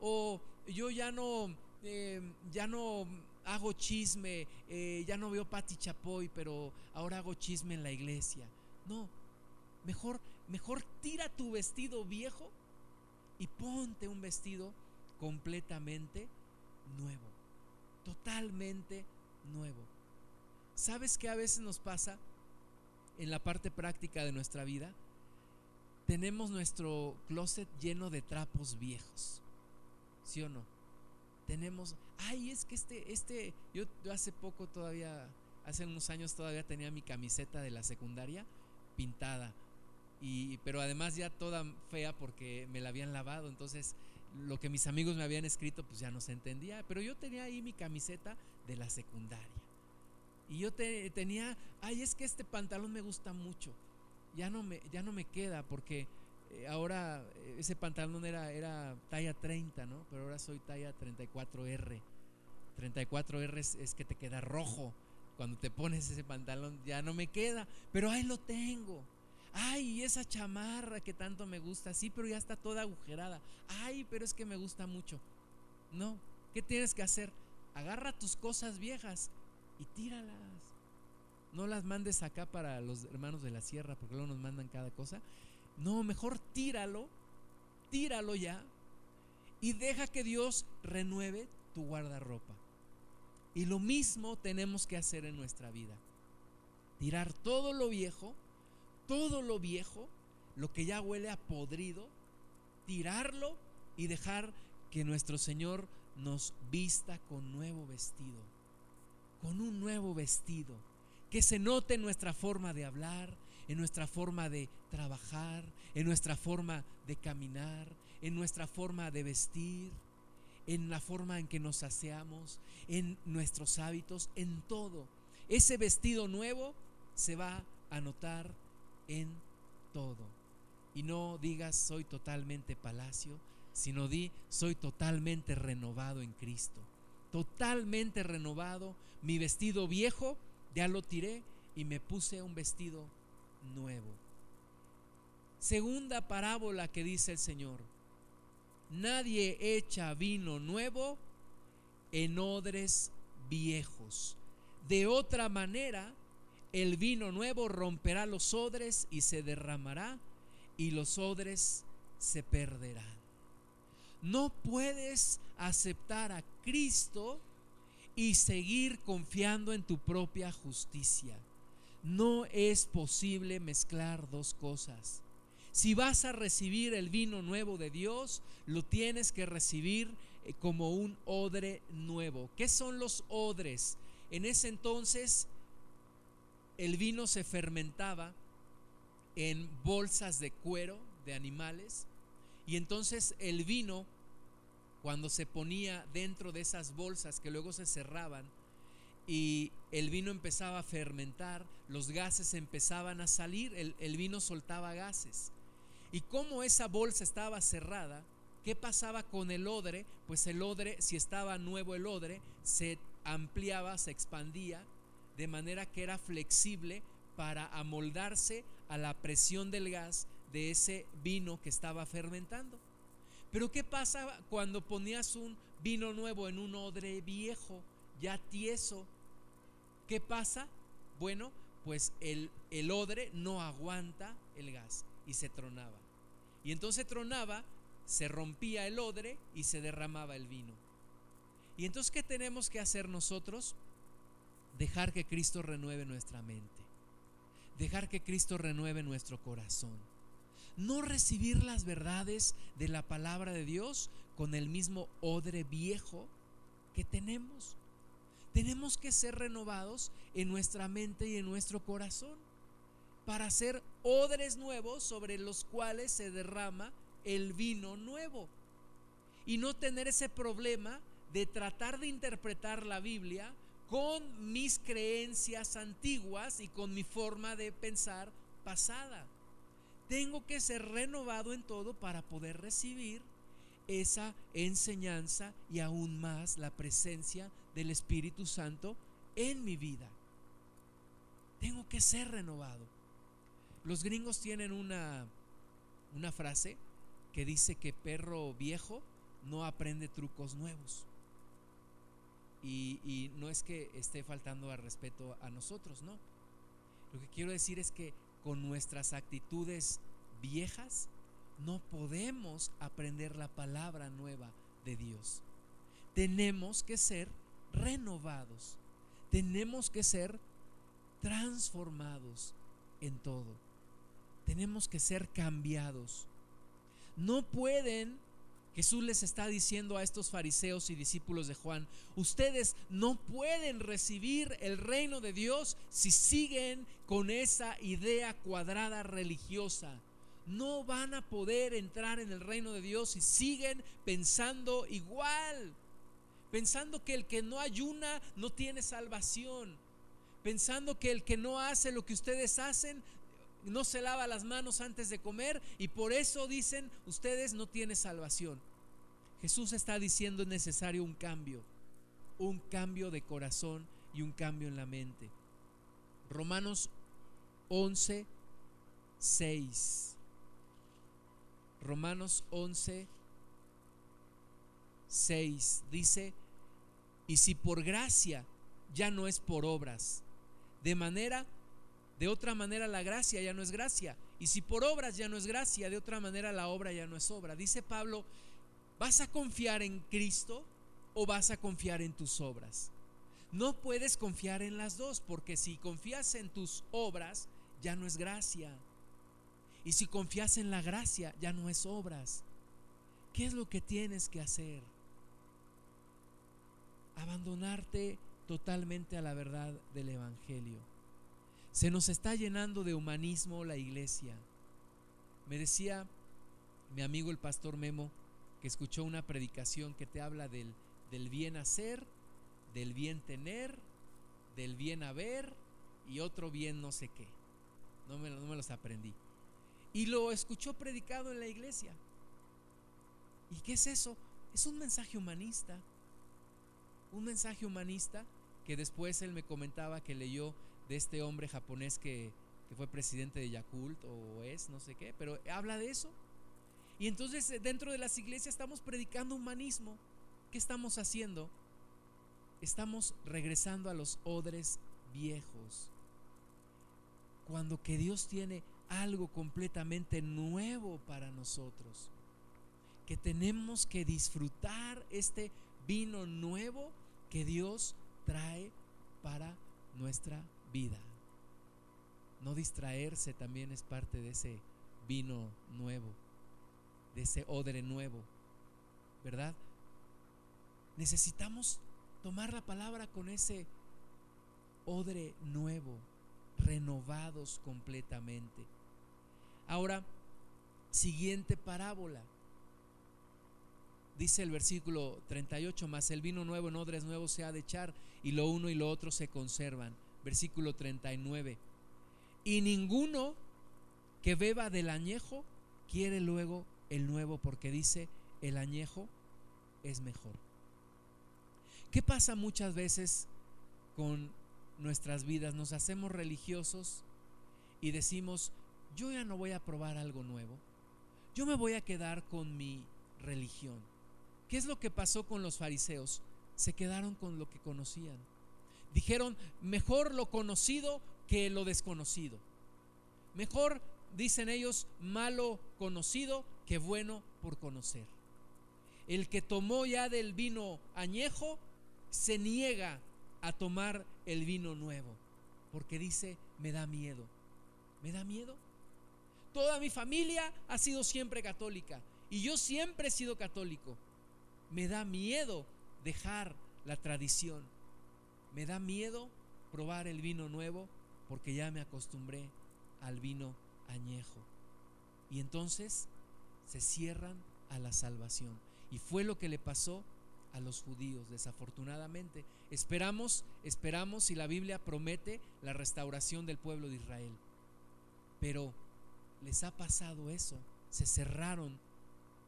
O yo ya no, eh, ya no hago chisme, eh, ya no veo Pati Chapoy, pero ahora hago chisme en la iglesia. No, mejor, mejor tira tu vestido viejo y ponte un vestido completamente nuevo, totalmente nuevo. ¿Sabes qué a veces nos pasa? En la parte práctica de nuestra vida, tenemos nuestro closet lleno de trapos viejos, ¿sí o no? Tenemos, ay, es que este, este, yo, yo hace poco todavía, hace unos años todavía tenía mi camiseta de la secundaria pintada, y, pero además ya toda fea porque me la habían lavado, entonces lo que mis amigos me habían escrito pues ya no se entendía, pero yo tenía ahí mi camiseta de la secundaria. Y yo te, tenía, ay, es que este pantalón me gusta mucho, ya no me, ya no me queda porque ahora ese pantalón era, era talla treinta, ¿no? Pero ahora soy talla treinta y cuatro erre. treinta y cuatro erre es que te queda rojo. Cuando te pones ese pantalón ya no me queda, pero ahí lo tengo. Ay, esa chamarra que tanto me gusta, sí, pero ya está toda agujerada. Ay, pero es que me gusta mucho. No, ¿qué tienes que hacer? Agarra tus cosas viejas y tíralas. No las mandes acá para los hermanos de la sierra, porque luego nos mandan cada cosa. No, mejor tíralo, tíralo ya, y deja que Dios renueve tu guardarropa. Y lo mismo tenemos que hacer en nuestra vida: tirar todo lo viejo, todo lo viejo, lo que ya huele a podrido, tirarlo y dejar que nuestro Señor nos vista con nuevo vestido, con un nuevo vestido, que se note en nuestra forma de hablar, en nuestra forma de trabajar, en nuestra forma de caminar, en nuestra forma de vestir, en la forma en que nos aseamos, en nuestros hábitos, en todo. Ese vestido nuevo se va a notar en todo. Y no digas soy totalmente palacio, sino di soy totalmente renovado en Cristo. Totalmente renovado, mi vestido viejo ya lo tiré y me puse un vestido nuevo. Segunda parábola que dice el Señor: nadie echa vino nuevo en odres viejos, de otra manera el vino nuevo romperá los odres y se derramará, y los odres se perderán. No puedes aceptar a Cristo y seguir confiando en tu propia justicia. No es posible mezclar dos cosas. Si vas a recibir el vino nuevo de Dios, lo tienes que recibir como un odre nuevo. ¿Qué son los odres? En ese entonces el vino se fermentaba en bolsas de cuero de animales, y entonces el vino, cuando se ponía dentro de esas bolsas que luego se cerraban y el vino empezaba a fermentar, los gases empezaban a salir, el, el vino soltaba gases. Y como esa bolsa estaba cerrada, ¿qué pasaba con el odre? Pues el odre, si estaba nuevo el odre, se ampliaba, se expandía, de manera que era flexible para amoldarse a la presión del gas de ese vino que estaba fermentando. Pero ¿qué pasa cuando ponías un vino nuevo en un odre viejo, ya tieso? ¿Qué pasa? Bueno, pues el, el odre no aguanta el gas y se tronaba. Y entonces tronaba, se rompía el odre y se derramaba el vino. Y entonces, ¿qué tenemos que hacer nosotros? Dejar que Cristo renueve nuestra mente, dejar que Cristo renueve nuestro corazón. No recibir las verdades de la palabra de Dios con el mismo odre viejo que tenemos. Tenemos que ser renovados en nuestra mente y en nuestro corazón para ser odres nuevos sobre los cuales se derrama el vino nuevo, y no tener ese problema de tratar de interpretar la Biblia con mis creencias antiguas y con mi forma de pensar pasada. Tengo que ser renovado en todo para poder recibir esa enseñanza y aún más la presencia del Espíritu Santo en mi vida. Tengo que ser renovado. Los gringos tienen una, una frase que dice que perro viejo no aprende trucos nuevos. Y, y no es que esté faltando al respeto a nosotros, no. Lo que quiero decir es que con nuestras actitudes viejas no podemos aprender la palabra nueva de Dios. Tenemos que ser renovados, tenemos que ser transformados en todo, tenemos que ser cambiados. No pueden... Jesús les está diciendo a estos fariseos y discípulos de Juan: ustedes no pueden recibir el reino de Dios si siguen con esa idea cuadrada religiosa. No van a poder entrar en el reino de Dios si siguen pensando igual, pensando que el que no ayuna no tiene salvación, pensando que el que no hace lo que ustedes hacen no se lava las manos antes de comer y por eso dicen ustedes no tienen salvación. Jesús está diciendo: es necesario un cambio, un cambio de corazón y un cambio en la mente. Romanos once, seis. Romanos once, seis dice: y si por gracia, ya no es por obras. De manera, de otra manera la gracia ya no es gracia, y si por obras ya no es gracia, de otra manera la obra ya no es obra. Dice Pablo: ¿vas a confiar en Cristo o vas a confiar en tus obras? No puedes confiar en las dos, porque si confías en tus obras ya no es gracia, y si confías en la gracia ya no es obras. ¿Qué es lo que tienes que hacer? Abandonarte totalmente a la verdad del Evangelio. Se nos está llenando de humanismo la iglesia. Me decía mi amigo el pastor Memo, que escuchó una predicación que te habla del, del bien hacer, del bien tener, del bien haber y otro bien no sé qué. No me, no me los aprendí. Y lo escuchó predicado en la iglesia. ¿Y qué es eso? Es un mensaje humanista. Un mensaje humanista que después él me comentaba que leyó de este hombre japonés que, que fue presidente de Yakult o es no sé qué, pero habla de eso. Y entonces dentro de las iglesias estamos predicando humanismo. ¿Qué estamos haciendo? Estamos regresando a los odres viejos, cuando que Dios tiene algo completamente nuevo para nosotros, que tenemos que disfrutar este vino nuevo que Dios trae para nuestra vida. No distraerse también es parte de ese vino nuevo, de ese odre nuevo, ¿verdad? Necesitamos tomar la palabra con ese odre nuevo, renovados completamente. Ahora, siguiente parábola. Dice el versículo treinta y ocho: mas el vino nuevo en odres nuevos se ha de echar, y lo uno y lo otro se conservan. Versículo treinta y nueve: y ninguno que beba del añejo quiere luego el nuevo, porque dice: el añejo es mejor. ¿Qué pasa muchas veces con nuestras vidas? Nos hacemos religiosos y decimos: yo ya no voy a probar algo nuevo, yo me voy a quedar con mi religión. ¿Qué es lo que pasó con los fariseos? Se quedaron con lo que conocían. Dijeron: mejor lo conocido que lo desconocido. Mejor, dicen ellos, malo conocido que bueno por conocer. El que tomó ya del vino añejo se niega a tomar el vino nuevo, porque dice: me da miedo. ¿Me da miedo? Toda mi familia ha sido siempre católica y yo siempre he sido católico. Me da miedo dejar la tradición. Me da miedo probar el vino nuevo, porque ya me acostumbré al vino añejo. Y entonces se cierran a la salvación. Y fue lo que le pasó a los judíos, desafortunadamente. Esperamos, esperamos, y la Biblia promete la restauración del pueblo de Israel. Pero les ha pasado eso. Se cerraron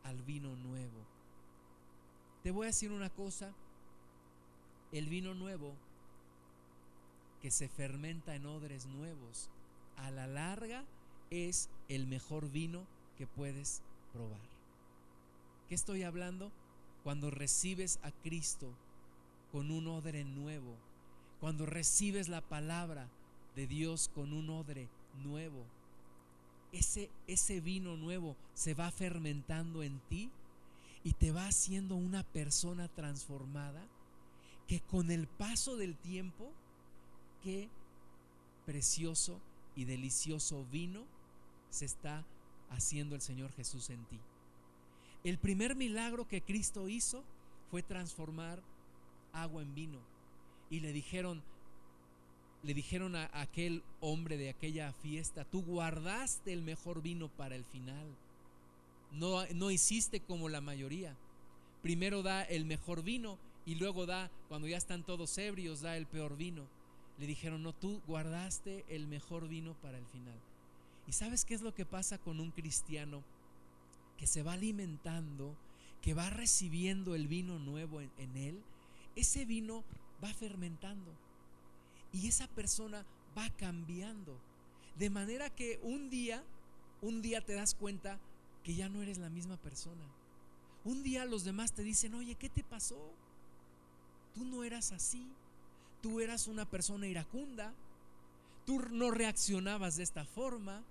al vino nuevo. Te voy a decir una cosa: el vino nuevo que se fermenta en odres nuevos, a la larga es el mejor vino que puedes probar. ¿Qué estoy hablando? Cuando recibes a Cristo con un odre nuevo, cuando recibes la palabra de Dios con un odre nuevo, Ese, ese vino nuevo se va fermentando en ti y te va haciendo una persona transformada, que con el paso del tiempo, qué precioso y delicioso vino se está haciendo el Señor Jesús en ti. El primer milagro que Cristo hizo fue transformar agua en vino, y le dijeron, le dijeron a aquel hombre de aquella fiesta: tú guardaste el mejor vino para el final. No, no hiciste como la mayoría. Primero da el mejor vino y luego da, cuando ya están todos ebrios, da el peor vino. Le dijeron: no, tú guardaste el mejor vino para el final. ¿Y sabes qué es lo que pasa con un cristiano que se va alimentando, que va recibiendo el vino nuevo en, en él? ese vino va fermentando y esa persona va cambiando, de manera que un día, un día te das cuenta que ya no eres la misma persona. Un día los demás te dicen: oye, ¿qué te pasó? Tú no eras así, tú eras una persona iracunda, tú no reaccionabas de esta forma.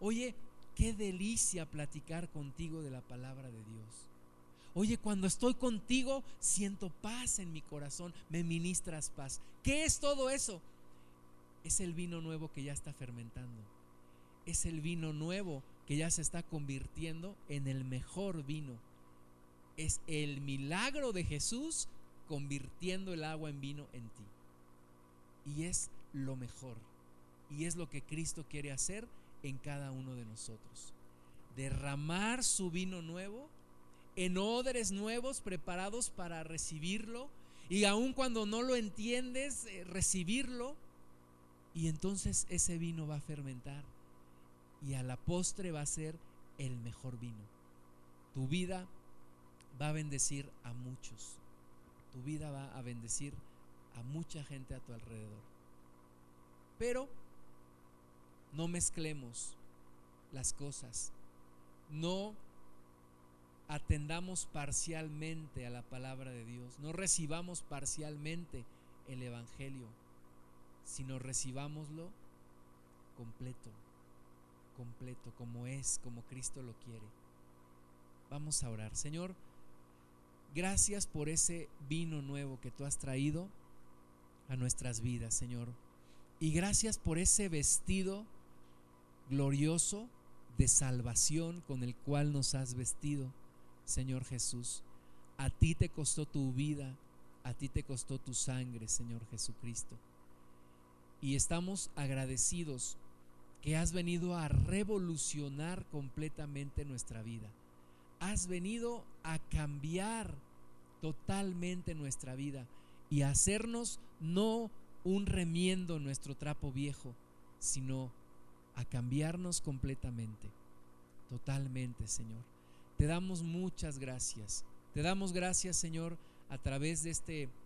Oye, qué delicia platicar contigo de la palabra de Dios. Oye, cuando estoy contigo siento paz en mi corazón, me ministras paz. ¿Qué es todo eso? Es el vino nuevo que ya está fermentando. Es el vino nuevo que ya se está convirtiendo en el mejor vino. Es el milagro de Jesús convirtiendo el agua en vino en ti. Y es lo mejor. Y es lo que Cristo quiere hacer en cada uno de nosotros. Derramar su vino nuevo en odres nuevos preparados para recibirlo, y aun cuando no lo entiendes, eh, recibirlo, y entonces ese vino va a fermentar y a la postre va a ser el mejor vino. Tu vida va a bendecir a muchos, tu vida va a bendecir a mucha gente a tu alrededor. Pero no mezclemos las cosas, no atendamos parcialmente a la palabra de Dios, no recibamos parcialmente el Evangelio, sino recibámoslo completo, completo, como es, como Cristo lo quiere. Vamos a orar. Señor, gracias por ese vino nuevo que tú has traído a nuestras vidas, Señor, y gracias por ese vestido glorioso de salvación con el cual nos has vestido, Señor Jesús. A ti te costó tu vida, a ti te costó tu sangre, Señor Jesucristo, y estamos agradecidos que has venido a revolucionar completamente nuestra vida. Has venido a cambiar totalmente nuestra vida y a hacernos no un remiendo en nuestro trapo viejo, sino a cambiarnos completamente, totalmente, Señor. Te damos muchas gracias. Te damos gracias, Señor, a través de este